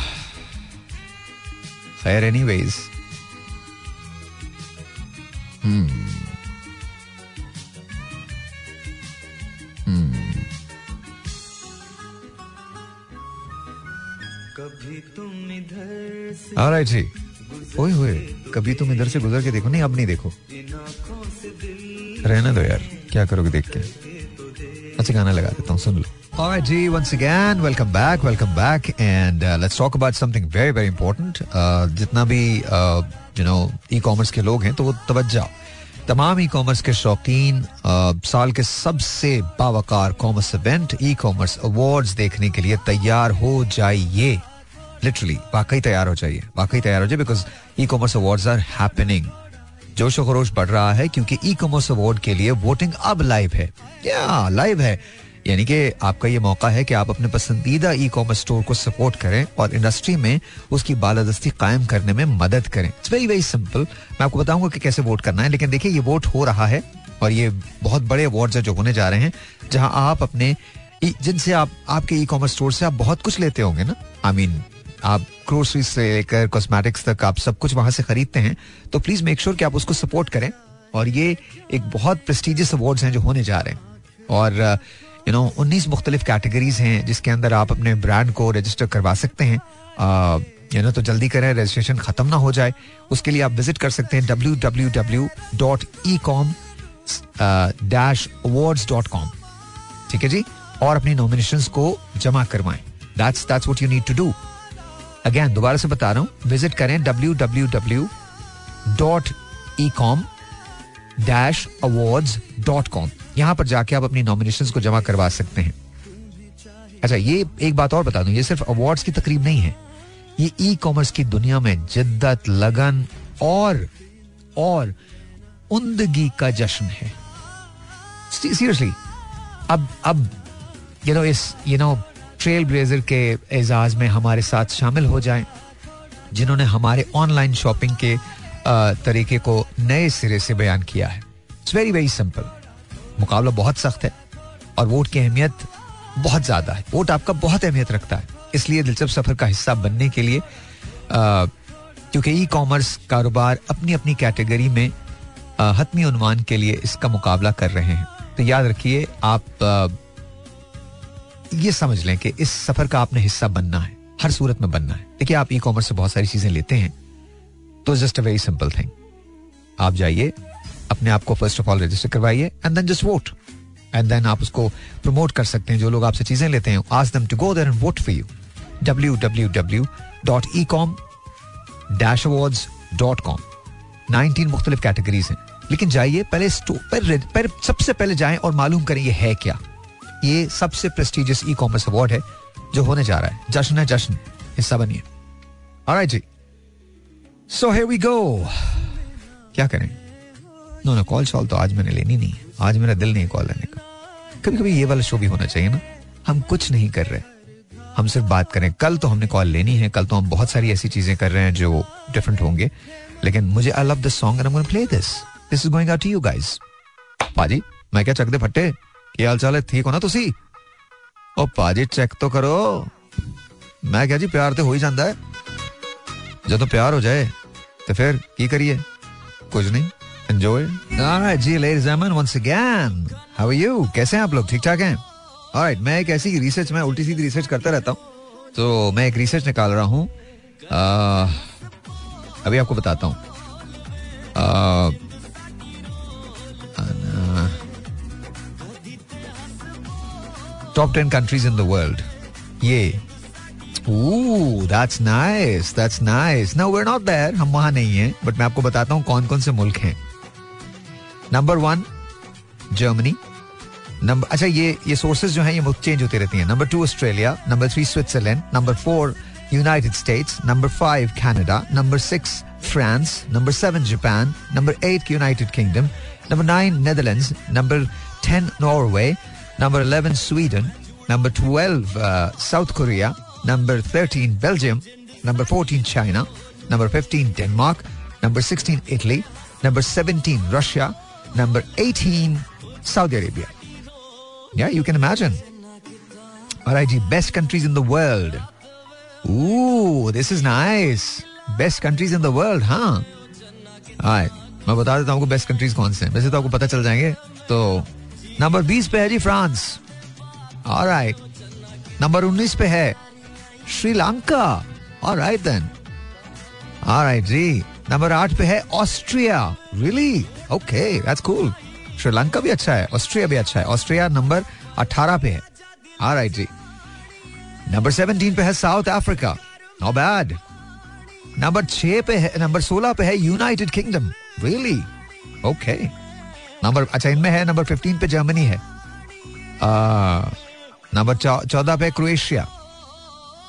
खैर anyways. Hmm All right, जी. ओए होए, कभी तुम इधर से गुजर के देखो. नहीं अब नहीं देखो, रहना दो यार, क्या करोगे देख के. अच्छा गाना लगा देता हूँ, सुन लो. All right, ji. Once again, welcome back, welcome back, and uh, let's talk about something very, very important. Uh, जितना भी uh, you know e-commerce के लोग हैं तो वो तवज्जा तमाम ई कॉमर्स के शौकीन साल के सबसे बावकार commerce event e commerce awards देखने के लिए तैयार हो जाइए. लिटरली वाकई तैयार हो जाइए, वाकई तैयार हो जाइए, because e commerce awards are happening. जोश और खरोश बढ़ रहा है क्योंकि ई कॉमर्स अवार्ड के लिए वोटिंग अब लाइव है. या लाइव है यानी कि आपका ये मौका है कि आप अपने पसंदीदा ई कॉमर्स स्टोर को सपोर्ट करें और इंडस्ट्री में उसकी बालादस्ती कायम करने में मदद करें. It's very very simple. मैं आपको बताऊंगा कि कैसे वोट करना है, लेकिन देखिए ये वोट हो रहा है और ये बहुत बड़े अवार्ड्स हैं जो होने जा रहे हैं, जहां आप अपने जिनसे आप आपके ई कॉमर्स स्टोर से आप बहुत कुछ लेते होंगे ना. आई I मीन mean, आप ग्रोसरीज से लेकर कॉस्मेटिक्स तक आप सब कुछ वहाँ से खरीदते हैं, तो प्लीज़ मेक श्योर कि आप उसको सपोर्ट करें. और ये एक बहुत प्रेस्टीजियस अवार्ड्स हैं जो होने जा रहे हैं. और यू नो उन्नीस मुख्तलिफ कैटेगरीज हैं जिसके अंदर आप अपने ब्रांड को रजिस्टर करवा सकते हैं. यू नो तो जल्दी करें, रजिस्ट्रेशन ख़त्म ना हो जाए. उसके लिए आप विजिट कर सकते हैं W W W dot e com dash awards dot com. ठीक है जी. और अपनी नॉमिनेशंस को जमा करवाएं. That's that's what you need to do. Again दोबारा से बता रहा हूँ, विजिट करें W W W dot e com dash awards dot com. यहाँ पर जाके आप अपनी नॉमिनेशंस को जमा करवा सकते हैं. अच्छा ये एक बात और बता दूं, ये सिर्फ अवार्ड्स की तकरीब नहीं है, ये ई कॉमर्स की दुनिया में जिद्दत, लगन और और उम्दगी का जश्न है. सीरियसली अब अब यू नो इस यू नो ट्रेल ब्लेजर के एजाज में हमारे साथ शामिल हो जाएं, जिन्होंने हमारे ऑनलाइन शॉपिंग के तरीके को नए सिरे से बयान किया है. It's very very simple. मुकाबला बहुत सख्त है और वोट की अहमियत बहुत ज़्यादा है. वोट आपका बहुत अहमियत रखता है. इसलिए दिलचस्प सफ़र का हिस्सा बनने के लिए, क्योंकि ई कॉमर्स कारोबार अपनी अपनी कैटेगरी में हतमी उन्वान के लिए इसका मुकाबला कर रहे हैं, तो याद रखिए आप आ, ये समझ लें कि इस सफ़र का आपने हिस्सा बनना है, हर सूरत में बनना है. देखिए आप ई कॉमर्स से बहुत सारी चीज़ें लेते हैं, तो just a very simple thing, आप जाइए अपने आप को फर्स्ट ऑफ ऑल रजिस्टर करवाइए and then just vote. And then आप उसको प्रमोट कर सकते हैं. जो लोग आपसे चीजें लेते हैं, ask them to go there and vote for you. W W W dot e com dash awards dot com. Nineteen मुख्तलिफ कैटेगरीज हैं, लेकिन जाइए पहले स्टोर पर, सबसे पहले जाएं और मालूम करें ये है क्या. ये सबसे प्रेस्टीजियस ई कॉमर्स अवार्ड है जो होने जा रहा है. जश्न है, जश्न, हिस्सा बनिए. Alright ji, so here we go. क्या करें? नो नो कॉल शॉल तो आज मैंने लेनी नहीं है. आज मेरा दिल नहीं कॉल लेने का. कभी कभी ये वाला शो भी होना चाहिए ना. हम कुछ नहीं कर रहे, हम सिर्फ बात करें. कल तो हमने कॉल लेनी है, कल तो हम बहुत सारी ऐसी चीजें कर रहे हैं जो डिफरेंट होंगे, लेकिन मुझे I love this song and I am going to play this. This is going out to you guys. पाजी मैं क्या चक दे फट्टे, क्या हाल चाल है? ठीक हो ना तुसी? ओ पाजी चेक तो करो. मैं क्या जी प्यार तो हो ही जाता है. जब प्यार हो जाए तो फिर की करिए, कुछ नहीं. Enjoy. All right, जी, ladies and gentlemen, once again, how are you? कैसे हैं आप लोग? ठीक ठाक हैं? All right, मैं एक ऐसी रिसर्च में उल्टी सीधी रिसर्च करता रहता हूँ, तो मैं एक रिसर्च निकाल रहा हूँ, अभी आपको बताता हूँ. Top ten countries in the world. ये Ooh, that's nice, that's nice. No, we're not there, हम वहाँ नहीं हैं, बट मैं आपको बताता हूँ कौन कौन से मुल्क हैं. Number one Germany. नंबर अच्छा ये ये सोर्सेज जो हैं ये चेंज होते रहती हैं. Number two Australia, number three Switzerland, number four United States, number five Canada, number six France, number seven Japan, number eight United Kingdom, number nine Netherlands, number ten Norway, number eleven Sweden, number twelve South Korea, number thirteen Belgium, number fourteen China, number fifteen Denmark, number sixteen Italy, number seventeen Russia, number eighteen Saudi Arabia. Yeah, you can imagine. All right, best countries in the world. Ooh, this is nice. Best countries in the world, huh? All right, मैं बता देता हूँ बेस्ट कंट्रीज कौन से हैं. वैसे तो आपको पता चल जाएंगे. तो नंबर बीस पे है जी फ्रांस. All right. नंबर उन्नीस पे है Sri Lanka. All right then. All right जी. नंबर आठ पे है Austria. Really? Okay, that's cool. Sri Lanka भी अच्छा है, ऑस्ट्रिया भी अच्छा है. ऑस्ट्रिया नंबर अठारह पे है. ऑलराइट जी. नंबर सत्रह पे है South Africa. Not bad. Number छह पे है, नंबर सोलह पे है United Kingdom. Really? Okay. Number अच्छा इनमें है, नंबर पंद्रह पे जर्मनी है. नंबर चौदह पे क्रोएशिया.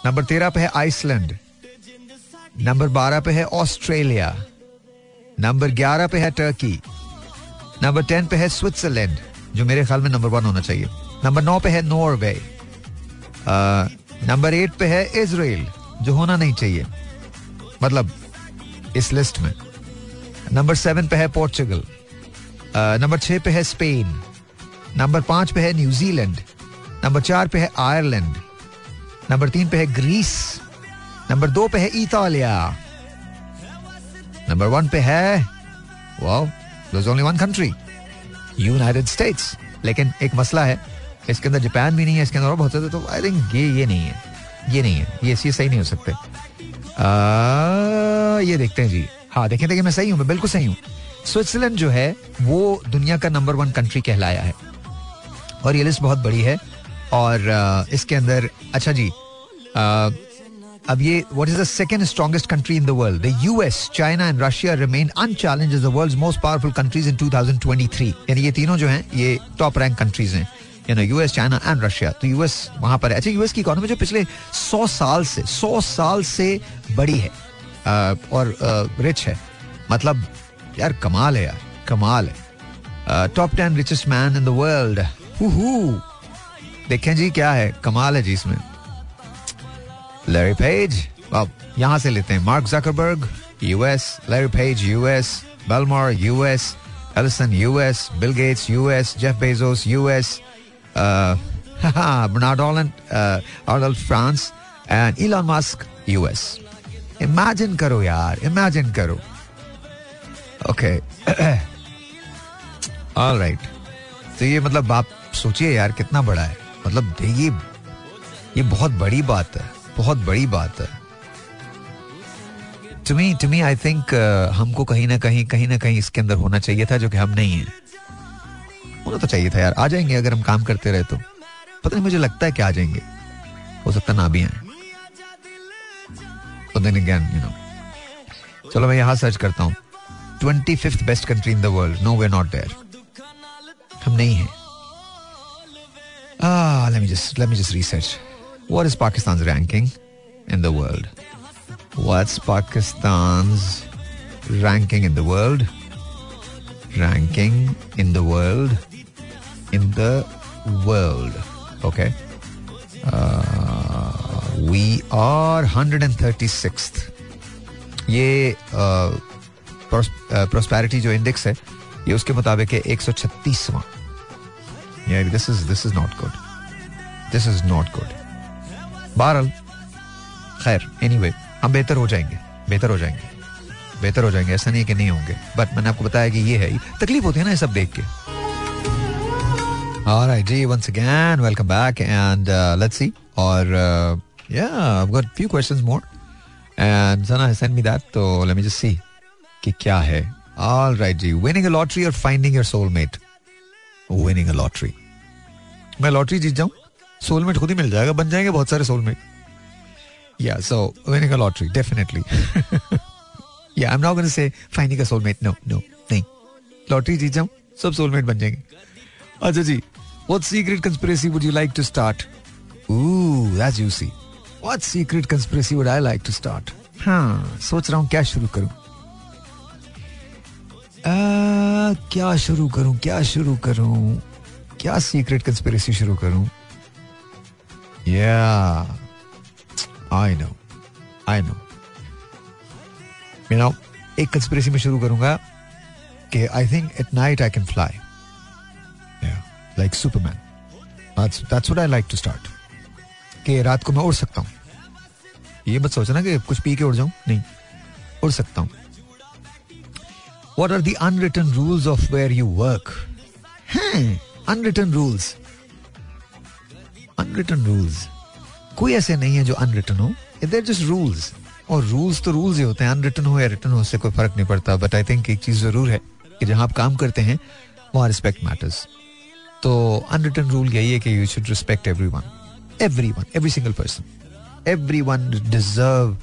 नंबर तेरह पे है आइसलैंड. नंबर बारह पे है ऑस्ट्रेलिया. नंबर ग्यारह पे है टर्की. नंबर टेन पे है स्विट्जरलैंड, जो मेरे ख्याल में नंबर वन होना चाहिए. नंबर नौ पे है नॉर्वे. नंबर एट पे है इजराइल, जो होना नहीं चाहिए, मतलब इस लिस्ट में. नंबर सेवन पे है पोर्चुगल. नंबर छः पे है स्पेन. नंबर पाँच पे है न्यूजीलैंड. नंबर चार पे है आयरलैंड. नंबर तीन पे है ग्रीस. नंबर दो पे है इतालिया. नंबर वन पे है, wow, there's only one country, United States. लेकिन एक मसला है, इसके अंदर जापान भी नहीं है, इसके अंदर और बहुत सारे. तो आई थिंक ये ये नहीं है, ये नहीं है, ये ये सही नहीं हो सकते. आ, ये देखते हैं जी. हाँ देखें देखिए, मैं सही हूँ, मैं बिल्कुल सही हूँ. स्विट्जरलैंड जो है वो दुनिया का नंबर वन कंट्री कहलाया है, और ये लिस्ट बहुत बड़ी है. और आ, इसके अंदर अच्छा जी, आ, अब ये what is the second strongest country in the world? The U S, China and Russia remain unchallenged as the world's most powerful countries in twenty twenty-three. यानी ये तीनों जो हैं ये टॉप रैंक कंट्रीज हैं, you know, US, China and Russia. तो यूएस वहाँ पर है. अच्छा, यूएस की इकोनॉमी जो पिछले सौ साल से सौ साल से बड़ी है और रिच है, मतलब यार कमाल है, यार कमाल है. Top ten richest man in the world. देखें जी क्या है, कमाल है जी. इसमें Larry Page, अब यहाँ से लेते हैं. Mark Zuckerberg, U S, Larry Page, U S, Belmar, U S, Ellison, U S, Bill Gates, U S, Jeff Bezos, U S, uh, Bernard Arnault, uh, Arnold, France, and Elon Musk, U S. Imagine करो यार, imagine करो. Okay, all right. तो ये मतलब आप सोचिए यार कितना बड़ा है, मतलब ये ये बहुत बड़ी बात है, बहुत बड़ी बात है. To me to me I think हमको कहीं ना कहीं कहीं ना कहीं इसके अंदर होना चाहिए था, जो कि हम नहीं है. होना तो चाहिए था यार, आ जाएंगे अगर हम काम करते रहे तो. पता नहीं, मुझे लगता है कि आ जाएंगे, हो सकता ना भी है. But then again, you know. चलो मैं यहाँ सर्च करता हूँ, twenty fifth best country in the world. No, we are not there, हम नहीं है. Ah, let me just let me just research. What is Pakistan's ranking in the world? What's Pakistan's ranking in the world? Ranking in the world. In the world. Okay. Uh, we are one hundred thirty-sixth. ये uh, pros- uh, prosperity जो index है ये उसके मुताबिक है one hundred thirty-sixth. Yeah, this is this is not good. This is not good. बहरहाल खैर, एनीवे हम बेहतर हो जाएंगे, बेहतर हो जाएंगे, बेहतर हो जाएंगे. ऐसा नहीं है कि नहीं होंगे, बट मैंने आपको बताया कि ये है, तकलीफ होती है ना ये सब देख के. ऑलराइट जी, once again welcome back and let's see. और या I have got few questions more and Sana has sent me that, तो लेट मी जस्ट सी कि क्या है. ऑलराइट जी, विनिंग अ लॉटरी और finding your soulmate. Winning a lottery. मैं लॉटरी जीत जाऊं, सोलमेट खुद ही मिल जाएगा, बन जाएंगे बहुत सारे soulmate. Yeah, so winning a lottery, definitely. Yeah, I'm not going to say finding a soulmate. No, no, नहीं. Lottery जीत जाऊँ, सब soulmate बन जाएंगे. अच्छा जी, what secret conspiracy would you like to start? Ooh, that's juicy. What secret conspiracy would I like to start? हाँ, सोच रहा हूँ क्या शुरू करूँ. Uh, क्या शुरू करूँ क्या शुरू करूँ क्या सीक्रेट कंस्पिरेसी शुरू करूँ. Yeah, I know, I know. You know, एक कंस्पिरेसी में शुरू करूँगा कि I think at night I can fly. Yeah, like Superman. That's that's what I like to start. कि रात को मैं उड़ सकता हूँ. ये मत सोचना कि कुछ पी के उड़ जाऊँ, नहीं, उड़ सकता हूँ. What are the unwritten rules of where you work? Hey, unwritten rules. Unwritten rules. कोई ऐसे नहीं है जो unwritten हो. They're just rules. और rules तो rules ही होते हैं. Unwritten हो या written हो, उससे कोई फर्क नहीं पड़ता. But I think एक चीज जरूर है कि जहाँ आप काम करते हैं वहाँ respect matters. तो unwritten rule यही है कि you should respect everyone. Everyone. Every single person. Everyone deserve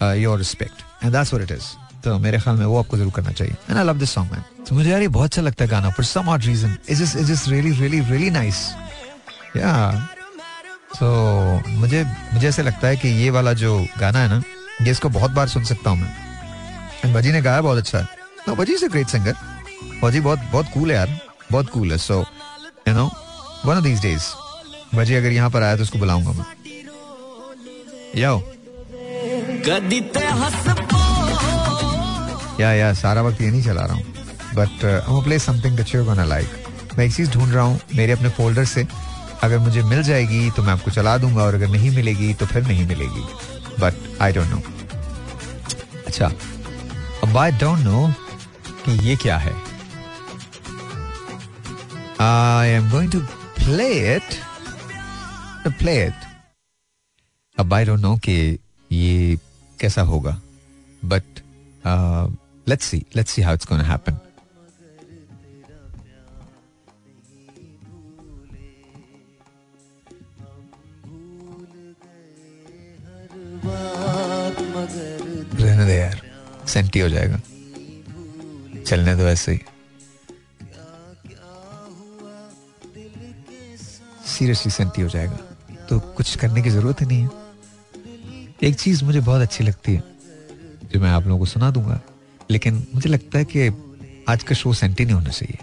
uh, your respect. And that's what it is. तो मेरे ख्याल में वो आपको जरूर करना चाहिए. And I love this song, man. तो मुझे यार ये बहुत अच्छा लगता है गाना. For some odd reason, it's just, it's just really, really, really nice. Yeah. So मुझे मुझे ऐसे लगता है कि ये वाला जो गाना है ना, ये इसको बहुत बार सुन सकता हूँ मैं. बजी ने गाया बहुत अच्छा है. No, बजी is a great singer. बजी बहुत बहुत cool है यार, बहुत cool है. So you know, one of these days, बजी अगर यहाँ पर आया तो उसको बुलाऊंगा मैं. यो. या या सारा वक्त ये नहीं चला रहा हूँ, but I will play something that you are gonna like. मैं एक चीज़ ढूंढ रहा हूँ मेरे अपने फोल्डर से. अगर मुझे मिल जाएगी तो मैं आपको चला दूंगा, और अगर नहीं मिलेगी तो फिर नहीं मिलेगी. But I don't know. अच्छा, अब आई डोंट नो कि ये क्या है. I am going to play it play it अब आई डोंट नो कि ये कैसा होगा, but Uh, let's see. Let's see how it's going to happen. रहने दे यार, सेंटी हो जाएगा. चलने दो ऐसे ही. सीरियसली सेंटी हो जाएगा, तो कुछ करने की जरूरत ही नहीं है. एक चीज मुझे बहुत अच्छी लगती है जो मैं आप लोगों को सुना दूंगा, लेकिन मुझे लगता है कि आज का शो सेंटी नहीं होना चाहिए.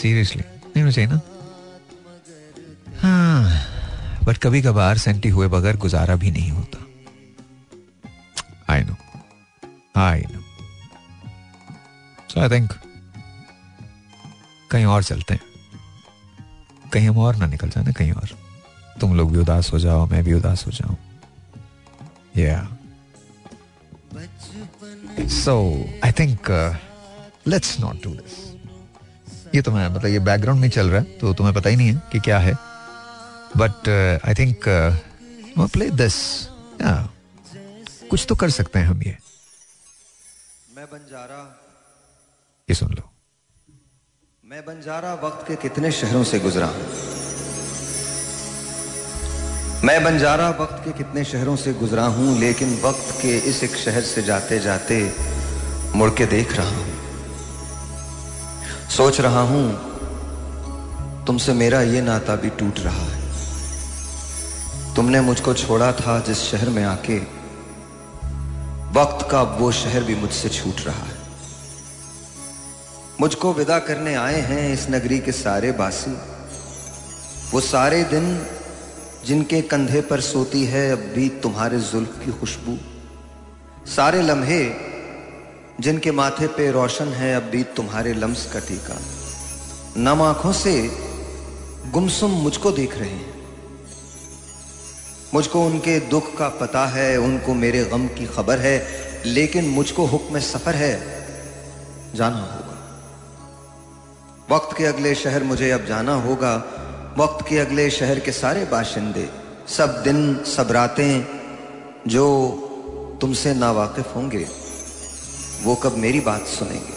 सीरियसली नहीं होना चाहिए ना. हाँ, बट कभी कभार सेंटी हुए बगैर गुजारा भी नहीं होता. I know, I know. So I think कहीं और चलते हैं. कहीं हम और ना निकल जाए ना, कहीं और. तुम लोग भी उदास हो जाओ, मैं भी उदास हो जाऊं. Yeah. So I think uh, let's not do this. ये तो मैं मतलब ये बैकग्राउंड में चल रहा है तो तुम्हें पता ही नहीं है कि क्या है. But uh, I think uh, we'll play this. Yeah. कुछ तो कर सकते हैं हम. ये मैं बंजारा, ये सुन लो. मैं बंजारा वक्त के कितने शहरों से गुजरा. मैं बंजारा वक्त के कितने शहरों से गुजरा हूँ, लेकिन वक्त के इस एक शहर से जाते जाते मुड़ के देख रहा हूँ. सोच रहा हूँ तुमसे मेरा ये नाता भी टूट रहा है. तुमने मुझको छोड़ा था जिस शहर में आके, वक्त का वो शहर भी मुझसे छूट रहा है. मुझको विदा करने आए हैं इस नगरी के सारे बासी, वो सारे दिन जिनके कंधे पर सोती है अब भी तुम्हारे जुल्फ की खुशबू, सारे लम्हे जिनके माथे पे रोशन है अब भी तुम्हारे लम्स का टीका. नम आंखों से गुमसुम मुझको देख रहे हैं. मुझको उनके दुख का पता है, उनको मेरे गम की खबर है, लेकिन मुझको हुक्म सफर है, जाना होगा. वक्त के अगले शहर मुझे अब जाना होगा. वक्त के अगले शहर के सारे बाशिंदे, सब दिन सब रातें जो तुमसे नावाकिफ होंगे, वो कब मेरी बात सुनेंगे.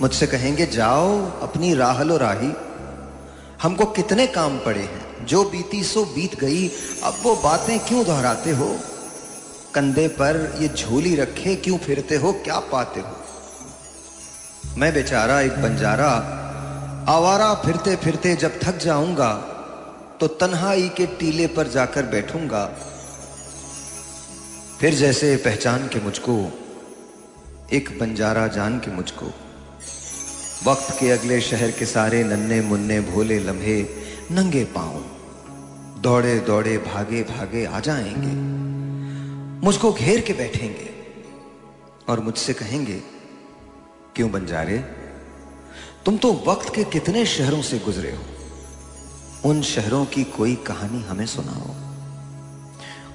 मुझसे कहेंगे जाओ अपनी राहलो राही, हमको कितने काम पड़े हैं, जो बीती सो बीत गई, अब वो बातें क्यों दोहराते हो? कंधे पर ये झोली रखे क्यों फिरते हो, क्या पाते हो? मैं बेचारा एक बंजारा आवारा फिरते फिरते जब थक जाऊंगा तो तन्हाई के टीले पर जाकर बैठूंगा। फिर जैसे पहचान के मुझको, एक बंजारा जान के मुझको, वक्त के अगले शहर के सारे नन्हे मुन्ने भोले लम्हे नंगे पांव दौड़े दौड़े भागे भागे आ जाएंगे, मुझको घेर के बैठेंगे और मुझसे कहेंगे, क्यों बंजारे, तुम तो वक्त के कितने शहरों से गुजरे हो, उन शहरों की कोई कहानी हमें सुनाओ।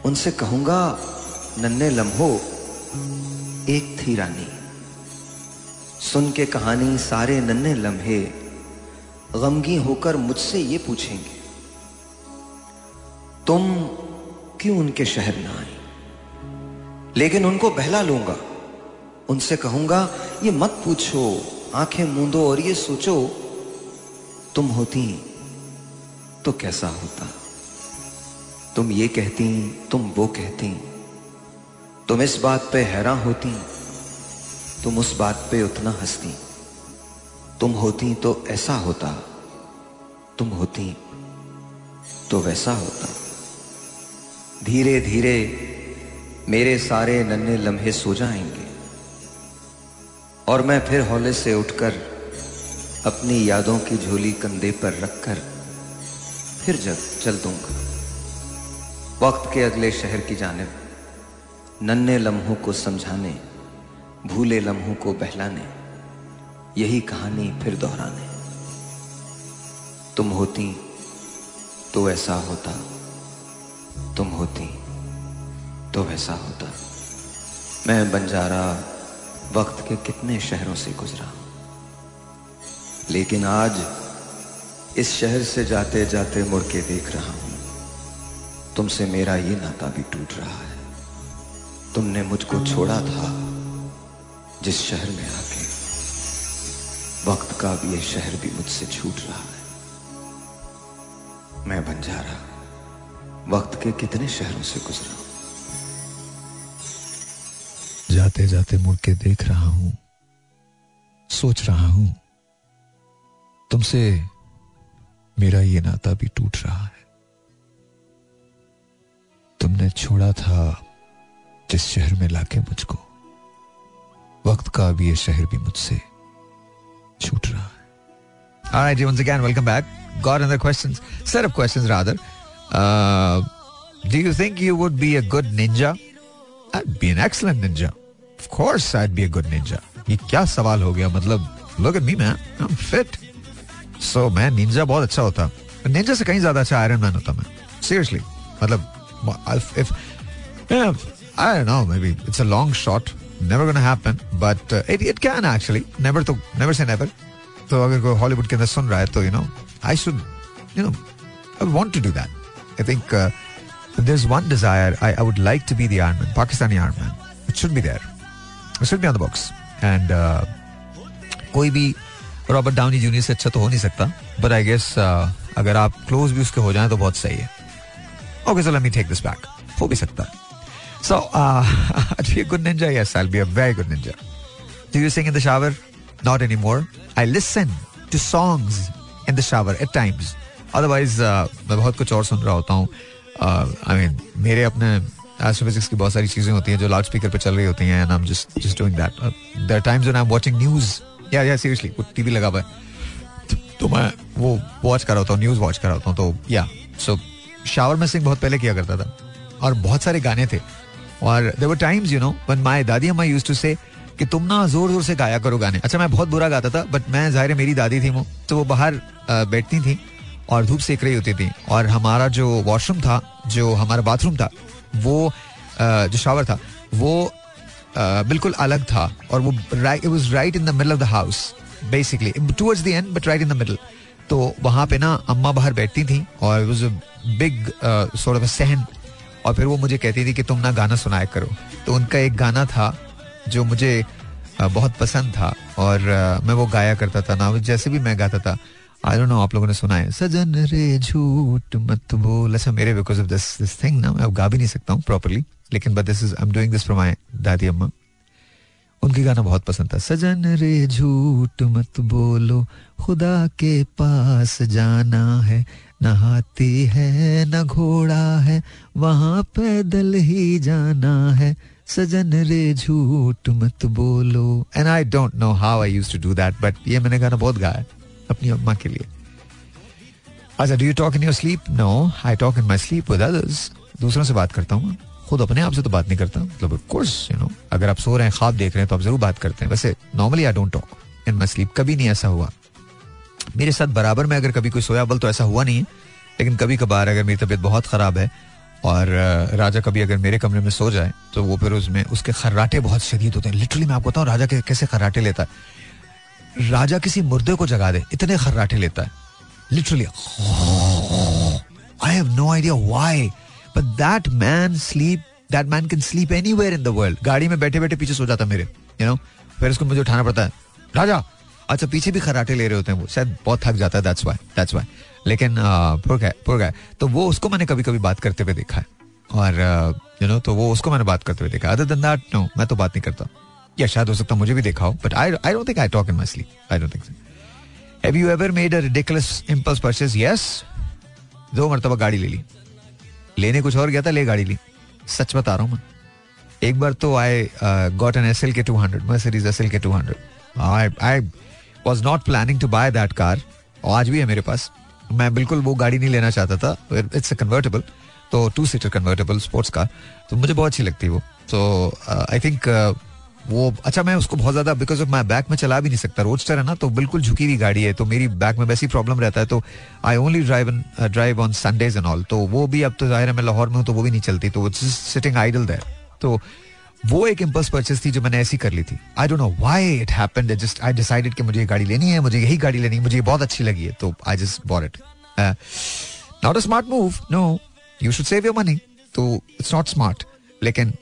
उनसे कहूंगा, नन्हे लम्हो एक थी रानी, सुन के कहानी सारे नन्हे लम्हे गमगी होकर मुझसे ये पूछेंगे, तुम क्यों उनके शहर ना आई? लेकिन उनको बहला लूंगा, उनसे कहूंगा, ये मत पूछो, आंखें मूंदो और ये सोचो, तुम होती तो कैसा होता, तुम ये कहती तुम वो कहती, तुम इस बात पे हैरान होती तुम उस बात पे उतना हंसती, तुम होती तो ऐसा होता, तुम होती तो वैसा होता। धीरे धीरे मेरे सारे नन्हे लम्हे सो जाएंगे और मैं फिर हौले से उठकर अपनी यादों की झोली कंधे पर रखकर फिर जग चल दूंगा वक्त के अगले शहर की जानिब, नन्हे लम्हों को समझाने, भूले लम्हों को बहलाने, यही कहानी फिर दोहराने, तुम होती तो ऐसा होता, तुम होती तो वैसा होता। मैं बंजारा वक्त के कितने शहरों से गुजरा, लेकिन आज इस शहर से जाते जाते मुड़ के देख रहा हूं, तुमसे मेरा ये नाता भी टूट रहा है। तुमने मुझको छोड़ा था जिस शहर में आके, वक्त का भी ये शहर भी मुझसे छूट रहा है। मैं बंजारा वक्त के कितने शहरों से गुजरा, जाते जाते मुड़ के देख रहा हूं, सोच रहा हूं, तुमसे मेरा ये नाता भी टूट रहा है। तुमने छोड़ा था जिस शहर में लाके मुझको, वक्त का भी ये शहर भी मुझसे छूट रहा है। All right, once again, welcome back. Got another questions, set of questions rather. Uh, do you think you would be a good ninja? I'd be an excellent ninja. Of course, I'd be a good ninja. ये क्या सवाल हो गया, मतलब look at me man, I'm fit. So man, ninja बहुत अच्छा होता, ninja से कहीं ज्यादा अच्छा Iron Man होता मैं, seriously. मतलब if, if yeah, I don't know, maybe it's a long shot, never gonna happen, but uh, it it can actually. Never to never say never. So अगर कोई Hollywood के अंदर सुन रहा है तो you know I should, you know, I want to do that. I think uh, there's one desire. I I would like to be the Iron Man, Pakistani Iron Man. It should be there. It should be on the books. And uh, कोई भी Robert Downey Junior से अच्छा तो हो नहीं सकता. But I guess uh, अगर आप close भी उसके हो जाएं तो बहुत सही है. Okay, so let me take this back. हो भी सकता. So, uh, I'd be a good ninja. Yes, I'll be a very good ninja. Do you sing in the shower? Not anymore. I listen to songs in the shower at times. Otherwise, मैं बहुत कुछ और सुन रहा होता हूँ. I mean, मेरे अपने astrophysics की बहुत सारी चीजें होती हैं जो loudspeaker पे चल रही होती हैं, and I'm just just doing that. Uh, there are times when I'm watching news. Yeah, yeah, seriously. वो टीवी लगा हुआ है तो मैं वो watch कर रहा होता हूँ, news watch कर रहा होता हूँ. तो yeah, so shower में sing बहुत पहले किया करता था, और बहुत सारे गाने थे. और there were times, you know, when my दादी अम्मा used to say कि तुम ना जोर जोर से गाया करो गाने. अच्छा, मैं बहुत बुरा गाता था, बट मैं जाहिर है मेरी दादी थी वो, तो वो बाहर बैठती थी और धूप सेक रही होती थी, और हमारा जो वॉशरूम था, जो हमारा बाथरूम था, वो जो शावर था वो बिल्कुल अलग था, और वो it was right in the middle of the house, basically towards the end but right in the middle. तो वहाँ पे ना अम्मा बाहर बैठती थी, और it was a big sort of a सहन, और फिर वो मुझे कहती थी कि तुम ना गाना सुनाया करो. तो उनका एक गाना था जो मुझे बहुत पसंद था, और मैं वो गाया करता था ना, जैसे भी मैं गाता था आई डोंट नो आप लोगों ने सुना है सजन रे झूठ मत बोल. अच्छा मेरे because of this this thing ना मैं अब गा भी नहीं सकता हूँ प्रॉपरली, लेकिन but this is I am doing this for my दादी अम्मा. उनके गाना बहुत पसंद था, सजन रे झूठ मत बोलो खुदा के पास जाना है, ना हाथी है ना घोड़ा है वहाँ पैदल ही जाना है, सजन रे झूठ मत बोलो. And I don't know how I used to do that, but ये मैंने गाना बहुत गाया अपनी अम्मा के लिए. अच्छा, do you talk in your sleep? No, I talk in my sleep with others. दूसरों से बात करता हूँ, खुद अपने आप से तो बात नहीं करता. मतलब ऑफ कोर्स यू नो अगर आप सो रहे हैं, ख्वाब देख रहे हैं तो आप जरूर बात करते हैं. वैसे normally I don't talk in my sleep, कभी नहीं ऐसा हुआ मेरे साथ. बराबर में अगर कभी कोई सोया बल तो ऐसा हुआ नहीं है, लेकिन कभी कभार अगर मेरी तबीयत बहुत ख़राब है और राजा कभी अगर मेरे कमरे में सो जाए तो वो फिर उसमें उसके खर्राटे बहुत शदीद होते हैं. लिटरली मैं आपको बताऊँ राजा के कैसे खर्राटे लेता है. राजा किसी मुर्दे को जगा दे इतने खर्राटे लेता है literally. I have no idea why, but that man sleep that man can sleep anywhere in the world. गाड़ी में बैठे बैठे पीछे सो जाता मेरे, यू नो, फिर उसको मुझे उठाना पड़ता है राजा. अच्छा पीछे भी खर्राटे ले रहे होते हैं वो, शायद बहुत थक जाता है, that's why, that's why. लेकिन poor guy, poor guy. तो वो उसको मैंने कभी कभी बात करते हुए देखा है और you know, तो वो उसको मैंने बात करते हुए देखा. Other than that, no, मैं तो बात नहीं करता. या शायद हो सकता मुझे भी देखा हो, but I, I don't think I talk in my sleep. I don't think so. Have you ever made a ridiculous impulse purchase? Yes. दो मरतबा गाड़ी ले ली, लेने कुछ और गया था, ले गाड़ी ली. सच बता रहा हूँ मैं. एक बार तो I uh, got an S L K two hundred, Mercedes S L K two hundred. I, I was not planning to buy that car. आज भी है मेरे पास. मैं बिल्कुल वो गाड़ी नहीं लेना चाहता था. It's a convertible, तो two seater convertible sports car. तो मुझे बहुत अच्छी लगती है वो. So uh, I think uh, वो अच्छा, मैं उसको बहुत ज़्यादा because of my back में चला भी नहीं सकता. रोडस्टर है ना, तो बिल्कुल झुकी हुई गाड़ी है, तो मेरी बैक में वैसी प्रॉब्लम रहता है. तो I only drive on uh, drive on Sundays and all. तो वो भी अब तो जाहिर है मैं लाहौर में हूँ तो वो भी नहीं चलती, तो it's just sitting idle there. तो वो एक इम्पल्स परचेस थी जो मैंने ऐसी कर ली थी. I don't know why it happened, I just I decided कि मुझे ये गाड़ी लेनी है, मुझे यही गाड़ी लेनी है, मुझे ये बहुत अच्छी लगी है, तो I just bought it. Not a smart move, no, you should save your money, तो इट्स नॉट स्मार्ट. लेकिन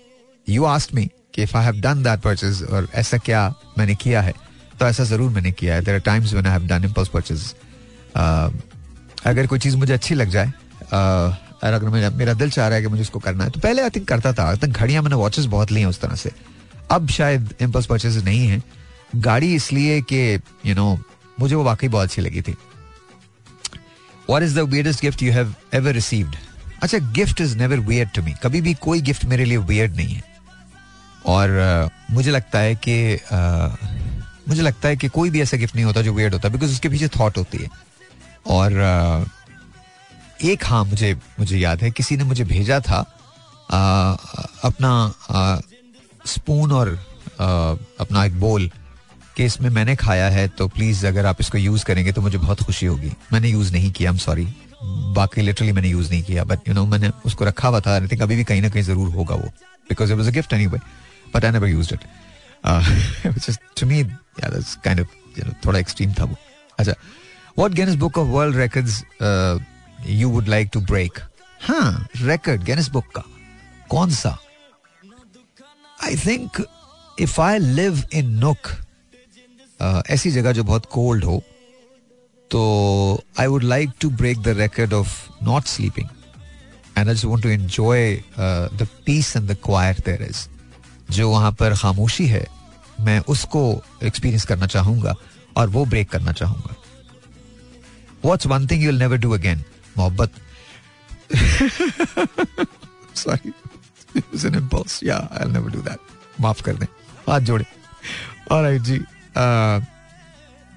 यू आस्क्ड मी कि if I have done that purchase, और ऐसा क्या मैंने किया है, तो ऐसा जरूर मैंने किया है. There are times when I have done impulse purchase. अगर कोई चीज़ मुझे अच्छी लग जाए, uh, और अगर मेरा दिल चाह रहा है कि मुझे इसको करना है, तो पहले आई थिंक करता था. तक घड़ियाँ, मैंने वॉचेस बहुत ली हैं उस तरह से. अब शायद इम्पल्स परचेज नहीं है. गाड़ी इसलिए कि यू नो मुझे वो वाकई बहुत अच्छी लगी थी. What is the weirdest gift you have ever received? अच्छा, gift is never weird to me. कभी भी कोई गिफ्ट मेरे लिए वियर्ड नहीं है. और uh, मुझे लगता है कि uh, मुझे लगता है कि कोई भी ऐसा गिफ्ट नहीं होता जो वियर्ड होता, बिकॉज उसके पीछे थॉट होती है. और uh, एक हाँ मुझे मुझे याद है, किसी ने मुझे भेजा था आ, अपना स्पून और आ, अपना एक बोल कि इसमें मैंने खाया है, तो प्लीज़ अगर आप इसको यूज़ करेंगे तो मुझे बहुत खुशी होगी. मैंने यूज़ नहीं किया, आई एम सॉरी, बाकी लिटरली मैंने यूज़ नहीं किया, बट यू नो मैंने उसको रखा हुआ था. आई थिंक अभी भी कहीं ना कहीं ज़रूर होगा वो, because it was a gift anyway, but I never used it. Which is to me that's kind of you know थोड़ा एक्सट्रीम था वो. अच्छा, what Guinness book of world records You would like to break? हाँ, record Guinness Book का कौन सा? I think if I live in nook, ऐसी जगह जो बहुत cold हो, तो I would like to break the record of not sleeping, and I just want to enjoy uh, the peace and the quiet there is. जो वहाँ पर खामोशी है, मैं उसको experience करना चाहूँगा और वो break करना चाहूँगा. What's one thing you'll never do again? मोहब्बत. Sorry, it was an impulse, या I will never do that. माफ कर दें, हाथ जोड़े. ऑलराइट जी,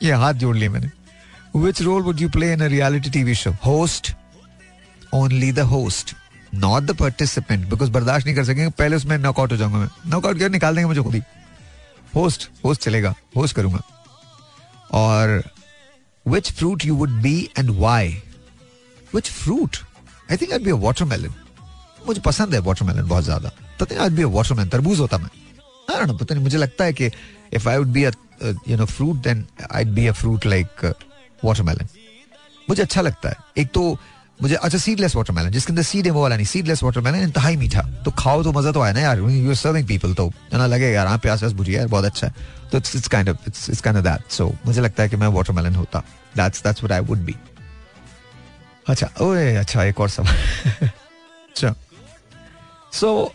ये हाथ जोड़ लिए मैंने. Which role would you play in a reality TV show? Host, only the host, not the participant, because बर्दाश्त नहीं कर सकेंगे. पहले उसमें नॉकआउट हो जाऊंगा मैं. नॉकआउट कर निकाल देंगे मुझे खुद ही. होस्ट होस्ट चलेगा, होस्ट करूंगा. और which fruit you would be and why? Which fruit? I think I'd be a watermelon. मुझे पसंद है वाटरमेलन बहुत ज्यादा. पता नहीं, I'd be a watermelon. तरबूज होता मैं. I don't know, पता नहीं, मुझे लगता है कि if I would be a uh, you know fruit, then I'd be a fruit like uh, watermelon. मुझे अच्छा लगता है. एक तो मुझे अच्छा सीडलेस वाटरमेलन जिसके अंदर सीड है वो वाला नहीं, सीडलेस वाटरमेलन इंतहाई मीठा, तो खाओ तो मजा तो आया ना यार, यू आर सर्विंग पीपल तो ना लगे यार हाँ प्यास व्यास बुझी यार बहुत अच्छा है, तो it's it's kind of it's it's kind of that, so मुझे लगता है कि मैं वाटरमेलन होता, that's that's what I would be. अच्छा ओए अच्छा एक और सवाल. अच्छा सो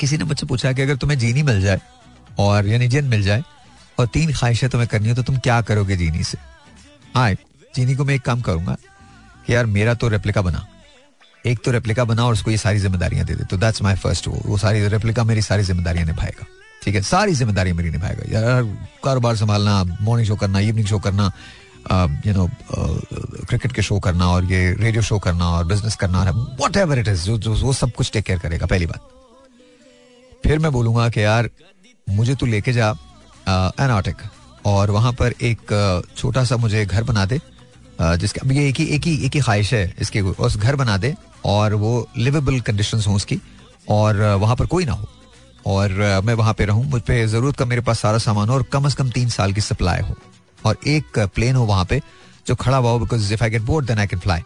किसी ने मुझसे पूछा कि अगर तुम्हें जीनी मिल जाए और यानी जिन मिल जाए और तीन ख्वाहिशें तुम्हें करनी हो तो तुम क्या करोगे जीनी से? हाँ जीनी को मैं एक काम करूंगा कि यार मेरा तो रेप्लिका बना, एक तो रेप्लिका बना और उसको ये सारी जिम्मेदारियां दे दे, तो दैट्स माय फर्स्ट वो वो सारी रेप्लिका मेरी सारी जिम्मेदारियां निभाएगा. ठीक है सारी जिम्मेदारियां मेरी निभाएगा यार, कारोबार संभालना, मॉर्निंग शो करना, इवनिंग शो करना, यू नो क्रिकेट के शो करना और ये रेडियो शो करना और बिजनेस करना, वट एवर इट इज, वो सब कुछ टेक केयर करेगा पहली बात. फिर मैं बोलूंगा कि यार मुझे तू लेके जा एनार्टिक और वहाँ पर एक छोटा सा मुझे घर बना दे जिसके अब ये एक ही एक ही एक ही ख्वाहिश है इसकी, उस घर बना दे और वो लिवेबल कंडीशंस हों उसकी और वहाँ पर कोई ना हो और मैं वहाँ पे रहूँ, मुझ पे ज़रूरत का मेरे पास सारा सामान हो और कम अज़ कम तीन साल की सप्लाई हो और एक प्लेन हो वहाँ पे जो खड़ा हुआ हो because if I get board then I can fly.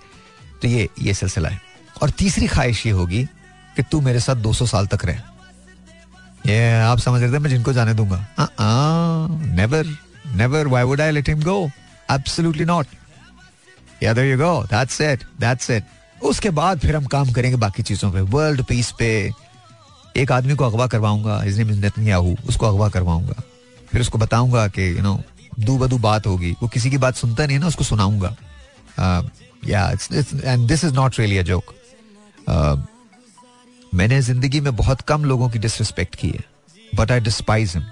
तो ये ये सिलसिला है. और तीसरी ख्वाहिश ये होगी कि तू मेरे साथ दो सौ साल तक रहे. ये आप समझ रहे थे मैं जिनको जाने दूंगा, never never, why would I let him go, absolutely not. Yeah, there you go. That's it. That's it. उसके बाद फिर हम काम करेंगे बाकी चीजों पे, वर्ल्ड पीस पे. एक आदमी को अगवा करवाऊंगा, his name is नेतन्याहू, उसको अगवा करवाऊंगा. फिर उसको बताऊंगा कि you know दू बदू बात होगी, वो किसी की बात सुनता नहीं है ना, उसको सुनाऊंगा. Yeah, it's, it's, and this is not really a joke. Uh, मैंने जिंदगी में बहुत कम लोगों की डिसरिस्पेक्ट की है, but I despise him.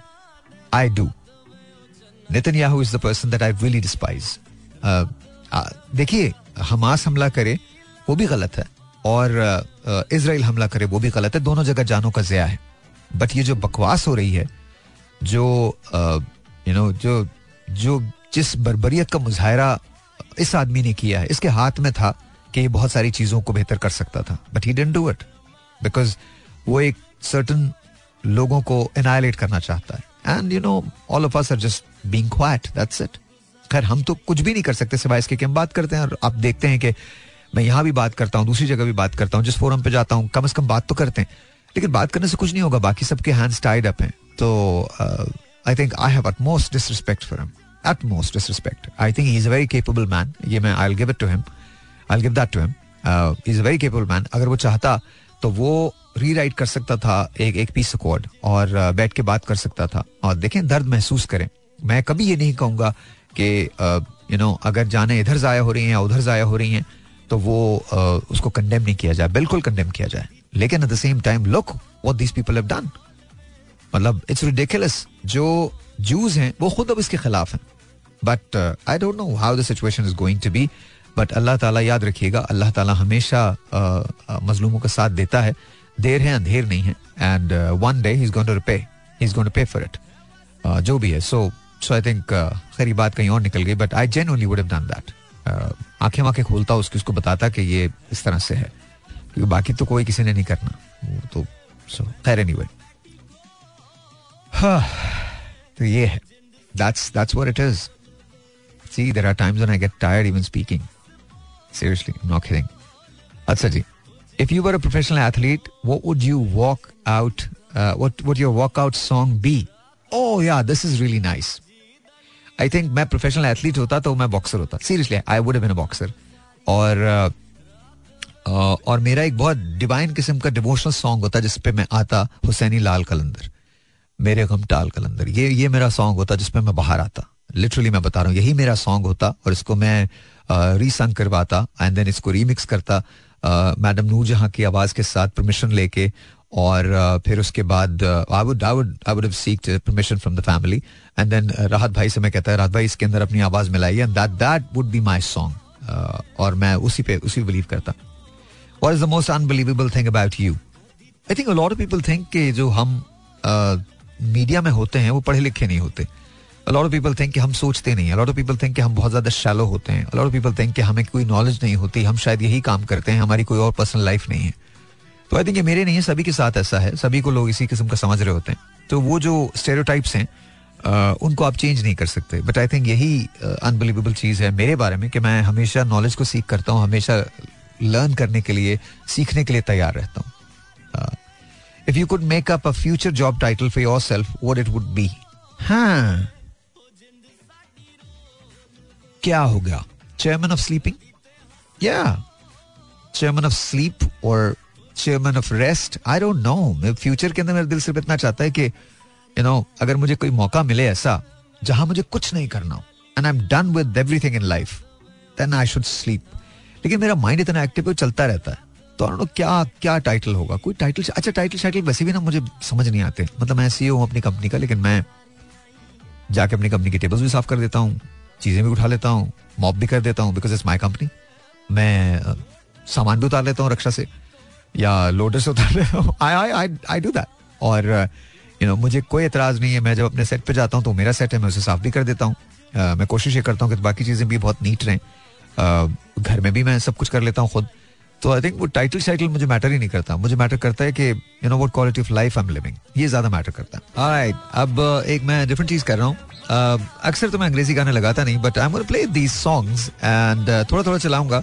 I do. Netanyahu is the person that I really despise. Uh, देखिए हमास हमला करे वो भी गलत है और इजराइल हमला करे वो भी गलत है, दोनों जगह जानों का ज़िया है, बट ये जो बकवास हो रही है, जो यू नो जो जो जिस बर्बरियत का मुजाहरा इस आदमी ने किया है, इसके हाथ में था कि ये बहुत सारी चीज़ों को बेहतर कर सकता था, but he didn't do it because वो एक सर्टन लोगों को एनाइलेट करना चाहता है and you know all of us are just being quiet, that's it. खैर हम तो कुछ भी नहीं कर सकते सिवाय इसके कि हम बात करते हैं और आप देखते हैं कि मैं यहाँ भी बात करता हूँ, दूसरी जगह भी बात करता हूँ, जिस फोरम पे जाता हूँ कम अज कम बात तो करते हैं, लेकिन बात करने से कुछ नहीं होगा, बाकी सबके हैंड्स टाइड अप हैं. तो I think I have utmost disrespect for him, utmost disrespect. I think he is a very capable man, ये मैं I will give it to him, I will give that to him, he is a very capable man. अगर वो चाहता तो वो रीराइट कर सकता था एक एक पीस कोड और uh, बैठ के बात कर सकता था और देखें दर्द महसूस करें. मैं कभी ये नहीं कहूँगा कि यू नो अगर जाने इधर ज़ाया हो रही हैं या उधर ज़ाया हो रही हैं तो वो uh, उसको कंडेम नहीं किया जाए, बिल्कुल कंडेम किया जाए, लेकिन at the same time look what these people have done, मतलब इट्स रिडिकुलस. जो जूज हैं वो खुद अब इसके खिलाफ हैं, but I don't know how the situation is going to be, but अल्लाह ताला, याद रखिएगा अल्लाह ताला हमेशा uh, मजलूमों का साथ देता है, देर है अंधेर नहीं है, and one day he is going to repay, he is going to pay for it, जो भी है. सो So I think uh, खैर बात कहीं और निकल गई, but I genuinely would have done that. आंखें वाँखें खोलता उसकी, उसको बताता कि ये इस तरह से है, क्योंकि बाकी तो कोई किसी ने नहीं करना वो तो. सो खैर एनीवे, हाँ तो ये है, that's that's what it is. See, there are times when I get tired even speaking. Seriously, I'm not kidding. अच्छा जी, if you were a professional athlete, what would you walk out? Uh, what would your walkout song be? Oh yeah, this is really nice. I think मैं प्रोफेशनल एथलीट होता तो मैं बॉक्सर होता, seriously I would have been a boxer. और और मेरा एक बहुत डिवाइन किस्म का डिवोशनल सॉन्ग होता जिसपे मैं आता, हुसैनी लाल कलंदर, मेरे गम टाल कलंदर, ये ये मेरा सॉन्ग होता जिसपे मैं बाहर आता, लिटरली मैं बता रहा हूँ यही मेरा सॉन्ग होता और इसको मैं रीसंग करवाता एंड देन इसको रीमिक्स करता मैडम नूर जहाँ की आवाज़ के साथ परमिशन लेके, और फिर उसके बाद I would I would I would have seeked permission from the family and then Rahat भाई से मैं कहता है राहत भाई इसके अंदर अपनी आवाज़ मिलाइए, and that that would be my song. और मैं उसी पे उसी बिलीव करता. What is the most unbelievable thing about you? I think a lot of people think कि जो हम मीडिया में होते हैं वो पढ़े लिखे नहीं होते, a lot of people think कि हम सोचते नहीं, a lot of people think कि हम बहुत ज़्यादा शैलो होते हैं, a lot of people think कि हमें कोई नॉलेज नहीं होती, हम शायद यही काम करते हैं, हमारी कोई और पर्सनल लाइफ नहीं है. तो आई थिंक ये मेरे नहीं है, सभी के साथ ऐसा है, सभी को लोग इसी किस्म का समझ रहे होते हैं. तो वो जो स्टेरियोटाइप्स हैं उनको आप चेंज नहीं कर सकते. बट आई थिंक यही अनबिलीवेबल चीज़ है मेरे बारे में कि मैं हमेशा नॉलेज को सीख करता हूँ, हमेशा लर्न करने के लिए, सीखने के लिए तैयार रहता हूँ. If you could make up a future job title for yourself, what it would be? हाँ, क्या होगा? चेयरमैन ऑफ स्लीपिंग, या चेयरमैन ऑफ स्लीप और chairman of rest. I don't know. Future के अंदर मेरा दिल सिर्फ इतना चाहता है कि You know, अगर मुझे कोई मौका मिले ऐसा जहां मुझे कुछ नहीं करना हो and I am done with everything in life, then I should sleep. लेकिन मेरा माइंड इतना एक्टिव चलता रहता है, तो आई डोंट नो क्या क्या टाइटल होगा. कोई टाइटल, अच्छा टाइटल शाइटल वैसे भी ना मुझे समझ नहीं आते. मतलब मैं सीईओ हूं अपनी कंपनी का, लेकिन मैं जाके अपनी कंपनी की टेबल्स भी साफ कर देता हूँ, चीज़ें भी उठा लेता हूँ, मॉब भी कर देता हूँ बिकॉज इट्स माई कंपनी. मैं सामान भी उतार लेता हूँ रक्षा से या लोडर से उतार लेता हूँ. I do that. और You know, मुझे कोई एतराज़ नहीं है. मैं जब अपने सेट पे जाता हूँ तो मेरा सेट है, मैं उसे साफ भी कर देता हूँ. uh, मैं कोशिश ये करता हूँ कि बाकी चीज़ें भी बहुत नीट रहें. uh, घर में भी मैं सब कुछ कर लेता हूँ खुद. तो आई थिंक वो टाइटल शाइटल मुझे मैटर ही नहीं करता. मुझे मैटर करता है कि you know what quality of life I am living, ये ज़्यादा मैटर करता है. ऑलराइट, अब एक मैं डिफरेंट चीज़ कर रहा हूँ. uh, अक्सर तो मैं अंग्रेजी गाने लगाता नहीं, but I am gonna play these songs and थोड़ा थोड़ा चलाऊँगा.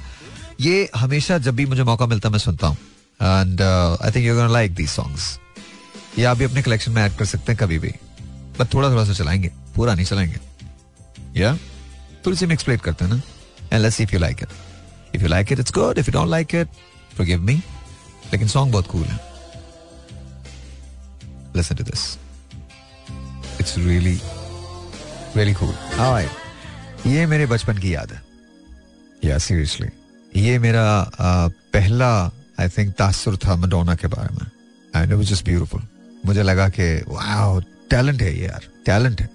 ये हमेशा जब भी मुझे मौका मिलता मैं सुनता हूँ and I think you are gonna like these songs. ये आप भी अपने कलेक्शन में ऐड कर सकते हैं कभी भी, बस थोड़ा थोड़ा सा चलाएंगे, पूरा नहीं चलाएंगे. या थोड़ी सी मिक्स प्लेट करते हैं ना, and let's see if you like it. If you like it it's good, if you don't like it forgive me. लेकिन सॉन्ग बहुत कूल है. Listen to this, it's really really cool. Alright, ये मेरे बचपन की याद है. या सीरियसली ये मेरा पहला आई थिंक तासुर था मडोना के बारे में. I know, just beautiful. मुझे लगा कि वाओ, टैलेंट है ये यार, टैलेंट है.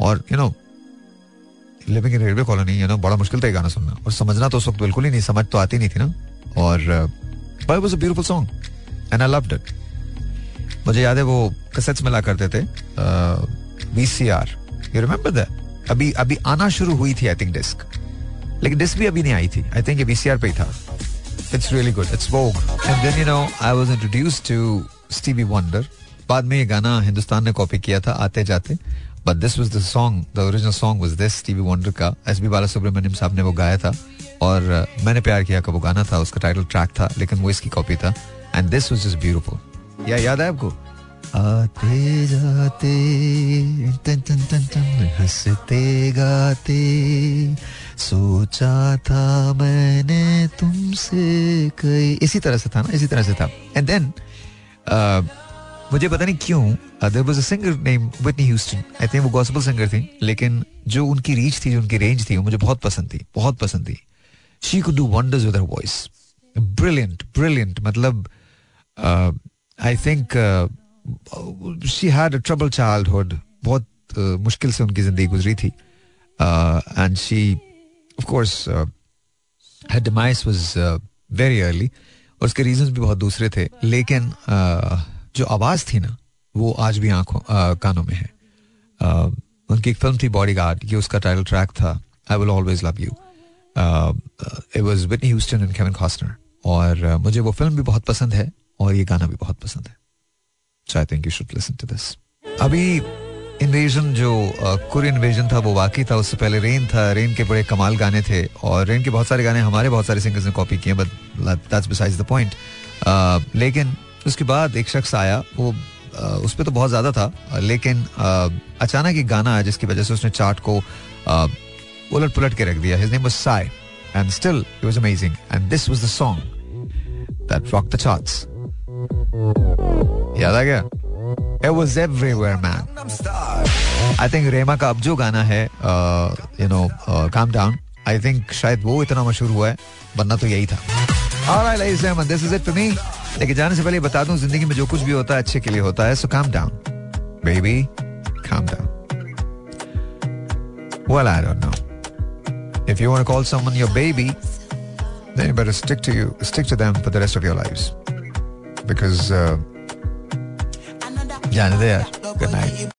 और you know living in railway colony, you know बड़ा मुश्किल था ये गाना सुनना और समझना. तो उस वक्त बिल्कुल ही नहीं, समझ तो आती नहीं थी ना. और but it was a beautiful song and I loved it. मुझे याद है वो कैसेट्स में ला करते थे, वीसीआर, यू रिमेंबर दैट. अभी अभी आना शुरू हुई थी आई थिंक डिस्क, लेकिन डिस्क भी अभी नहीं आई थी. आई थिंक ये वीसीआर पे ही था. It's really good. It's Vogue. And then you know, I was introduced to Stevie Wonder. बाद में ये गाना हिंदुस्तान ने कॉपी किया था आते जाते. But this was the song. The original song was this Stevie Wonder का. एस बी बाला सुब्रमण्यम साहब ने वो गाया था. और मैंने प्यार किया का वो गाना था, उसका टाइटल ट्रैक था, लेकिन वो इसकी कॉपी था. And this was just beautiful. या याद है आपको? आते जाते टन टन टन टन, हंसते गाते सोचा था मैंने तुमसे कई. इसी तरह से था ना, इसी तरह से था. एंड देन मुझे पता नहीं क्यों, there was a singer name Whitney Houston. I think वो गॉस्पेल सिंगर थी, लेकिन जो उनकी रीच थी, जो उनकी रेंज थी, वो मुझे बहुत पसंद थी, बहुत पसंद थी. She could do wonders with her voice. Brilliant brilliant. मतलब I think she had a trouble childhood. बहुत uh, मुश्किल से उनकी जिंदगी गुजरी थी. And she Of course, uh, her demise was uh, very early, और उसके reasons भी बहुत दूसरे थे. लेकिन uh, जो आवाज़ थी ना, वो आज भी आँखों uh, कानों में है. uh, उनकी एक फिल्म थी बॉडीगार्ड, ये उसका टाइटल ट्रैक था. I will always love you. It was Whitney Houston and Kevin Costner. और uh, मुझे वो फिल्म भी बहुत पसंद है और ये गाना भी बहुत पसंद है. So I think you should listen to this. अभी इन्वेजन जो कोरियन इन्वेजन था वो वाकई था. उससे पहले रेन था, रेन के बड़े कमाल गाने थे. और रेन के बहुत सारे गाने हमारे बहुत सारे सिंगर्स ने कॉपी किए, but that's besides the point. लेकिन उसके बाद एक शख्स आया, वो uh, उस पर तो बहुत ज़्यादा था, लेकिन uh, अचानक एक गाना आया जिसकी वजह से उसने चार्ट को uh, उलट पुलट के रख दिया. His name was Psy and still it was amazing and this was the song that rocked the charts. याद आ गया? It was everywhere, man. I think रेमा का अब जो गाना है, you know, calm down. I think शायद वो इतना मशहूर हुआ है, वरना तो यही था. Alright, ladies and gentlemen, this is it for me. लेकिन जाने से पहले बता दूं, जिंदगी में जो कुछ भी होता है अच्छे के लिए होता है. So calm down, baby, calm down. Well, I don't know. If you want to call someone your baby, then you better stick to you, stick to them for the rest of your lives, because. Uh, Janadea, good night.